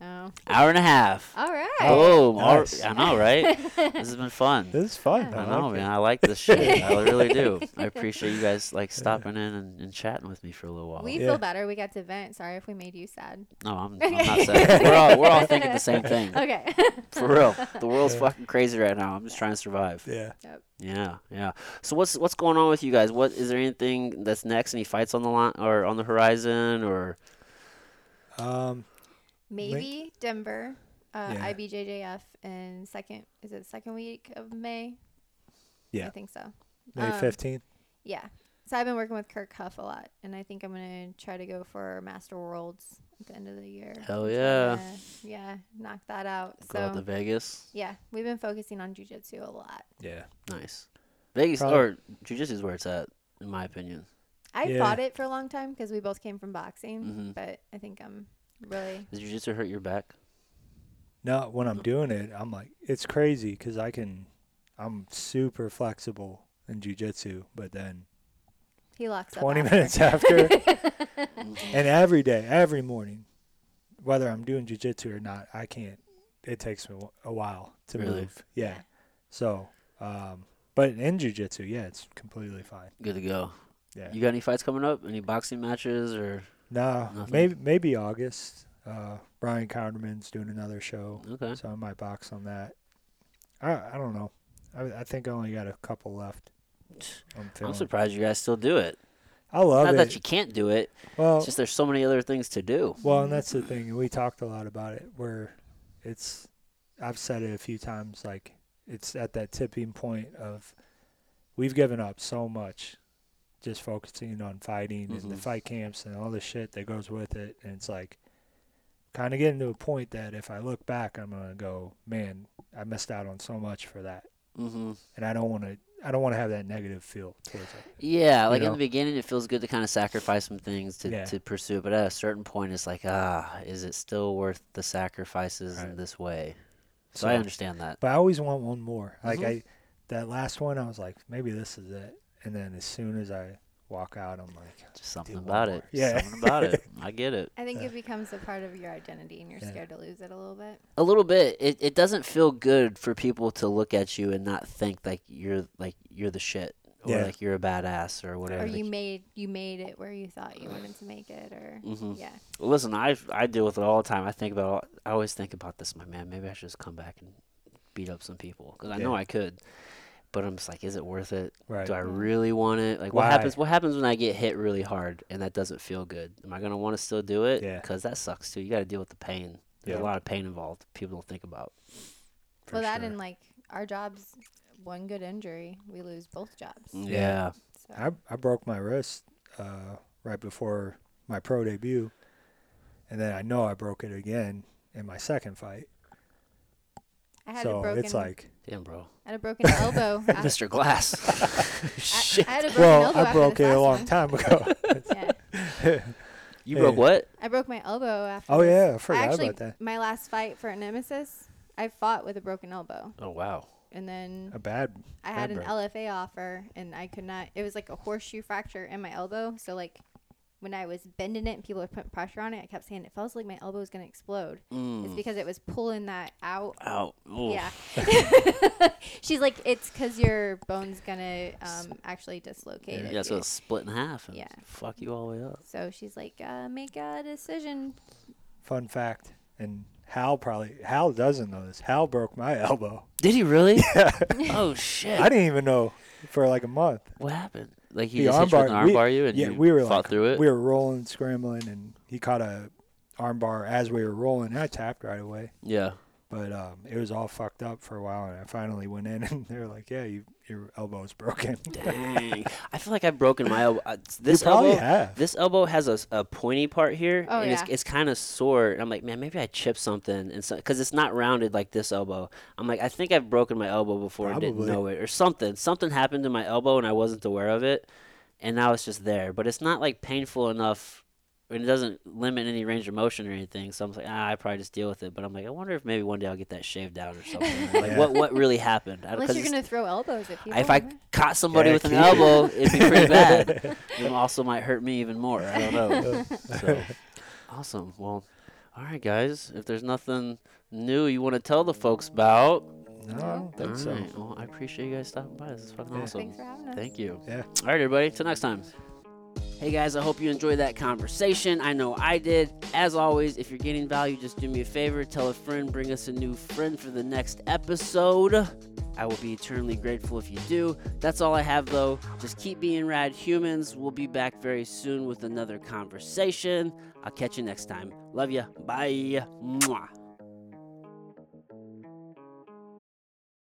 Oh. Hour and a half. All right. Boom. Nice. I know, right? This has been fun. This is fun. I, I know, like man. It. I like this shit. I really do. I appreciate you guys like stopping yeah. in and, and chatting with me for a little while. We yeah. feel better. We got to vent. Sorry if we made you sad. No, I'm, I'm not sad. We're all, we're all thinking the same thing. Okay. For real. The world's yeah. fucking crazy right now. I'm just trying to survive. Yeah. Yep. Yeah, yeah. So what's what's going on with you guys? What is there anything that's next? Any fights on the line or on the horizon or? Um. Maybe Denver, uh, yeah. I B J J F, in second, is it the second week of May? Yeah. I think so. May fifteenth? Um, yeah. So I've been working with Kirk Huff a lot, and I think I'm going to try to go for Master Worlds at the end of the year. Hell yeah. Gonna, yeah, knock that out. Go so, out to Vegas? Yeah. We've been focusing on jiu-jitsu a lot. Yeah. Nice. Vegas, Probably. or jiu-jitsu is where it's at, in my opinion. I yeah. fought it for a long time because we both came from boxing, mm-hmm. but I think I'm... Really? Does jiu-jitsu hurt your back? No, when I'm doing it, I'm like, it's crazy because I can, I'm super flexible in jiu-jitsu, but then he locks twenty up minutes after, and every day, every morning, whether I'm doing jiu-jitsu or not, I can't, it takes me a while to really? move. Yeah. yeah. So, um, but in jiu-jitsu, yeah, it's completely fine. Good to go. Yeah. You got any fights coming up? Any boxing matches or... No, Nothing. maybe maybe August. Uh, Brian Counterman's doing another show, okay. so I might box on that. I I don't know. I I think I only got a couple left. I'm, I'm surprised you guys still do it. I love Not it. Not that you can't do it. Well, it's just there's so many other things to do. Well, and that's the thing. We talked a lot about it. Where it's, I've said it a few times. Like it's at that tipping point of, we've given up so much. Just focusing on fighting mm-hmm. and the fight camps and all the shit that goes with it. And it's like kind of getting to a point that if I look back, I'm going to go, man, I missed out on so much for that. Mm-hmm. And I don't want to, I don't want to have that negative feel towards it. Yeah. Like you know? In the beginning, it feels good to kind of sacrifice some things to, yeah. to pursue. But at a certain point, it's like, ah, is it still worth the sacrifices right. in this way? So, so I understand that. But I always want one more. Like mm-hmm. I, that last one, I was like, maybe this is it. And then as soon as I walk out, I'm like... Just something about it. Yeah. Something about it. I get it. I think it becomes a part of your identity, and you're yeah. scared to lose it a little bit. A little bit. It it doesn't feel good for people to look at you and not think like you're like you're the shit or yeah. like you're a badass or whatever. Or you like, made you made it where you thought you wanted to make it or... Mm-hmm. Yeah. Well, listen, I I deal with it all the time. I think about... I always think about this, my man. Maybe I should just come back and beat up some people because I yeah. know I could. But I'm just like, is it worth it? Right. Do I really want it? Like, Why? what happens? What happens when I get hit really hard and that doesn't feel good? Am I gonna want to still do it? Yeah. Because that sucks too. You got to deal with the pain. There's yeah. a lot of pain involved. People don't think about. For well, that sure. and like our jobs, one good injury, we lose both jobs. Yeah. So. I I broke my wrist uh, right before my pro debut, and then I know I broke it again in my second fight. I had so a broken, it's like, damn, bro. I had a broken elbow. Mister Glass. Shit. I, I had a broken well, elbow. Well, I broke it a long one. time ago. yeah. You broke yeah. what? I broke my elbow after. Oh, this. yeah. I forgot I actually, about that. My last fight for Nemesis, I fought with a broken elbow. Oh, wow. And then a bad. I had bad an break. L F A offer, and I could not. It was like a horseshoe fracture in my elbow. So, like, when I was bending it and people were putting pressure on it, I kept saying it felt like my elbow was going to explode. Mm. It's because it was pulling that out. Out. Ooh. Yeah. She's like, it's because your bone's going to um, actually dislocate. Yeah, yeah, so it's split in half and yeah. fuck you all the way up. So she's like, uh, make a decision. Fun fact. And Hal probably, Hal doesn't know this. Hal broke my elbow. Did he really? Yeah. Oh, shit. I didn't even know for like a month. What happened? Like he just hit you with an arm we, bar you and yeah, you we were fought like, through it? We were rolling, scrambling, and he caught a arm bar as we were rolling, and I tapped right away. Yeah. But um, it was all fucked up for a while, and I finally went in, and they were like, yeah, you, your elbow's broken. Dang. I feel like I've broken my elbow. Uh, this, elbow this elbow has a, a pointy part here, oh, and yeah. it's, it's kind of sore. And I'm like, man, maybe I chipped something, and because so, it's not rounded like this elbow. I'm like, I think I've broken my elbow before Probably. and didn't know it, or something. Something happened to my elbow, and I wasn't aware of it, and now it's just there. But it's not, like, painful enough. I mean, it doesn't limit any range of motion or anything, so I'm like, ah, I probably just deal with it. But I'm like, I wonder if maybe one day I'll get that shaved out or something. Like, yeah. what what really happened? Unless you're gonna throw elbows at people. If I caught somebody yeah, with an elbow, it'd be pretty bad. It also might hurt me even more. I don't know. So, awesome. Well, All right, guys. If there's nothing new you want to tell the folks about. No, I don't think all so. Right. Well, I appreciate you guys stopping by. This is fucking yeah. awesome. Thanks for having us. Thank you. Yeah. All right, everybody. Till next time. Hey, guys. I hope you enjoyed that conversation. I know I did. As always, if you're getting value, just do me a favor. Tell a friend. Bring us a new friend for the next episode. I will be eternally grateful if you do. That's all I have, though. Just keep being rad humans. We'll be back very soon with another conversation. I'll catch you next time. Love ya. Bye. Mwah.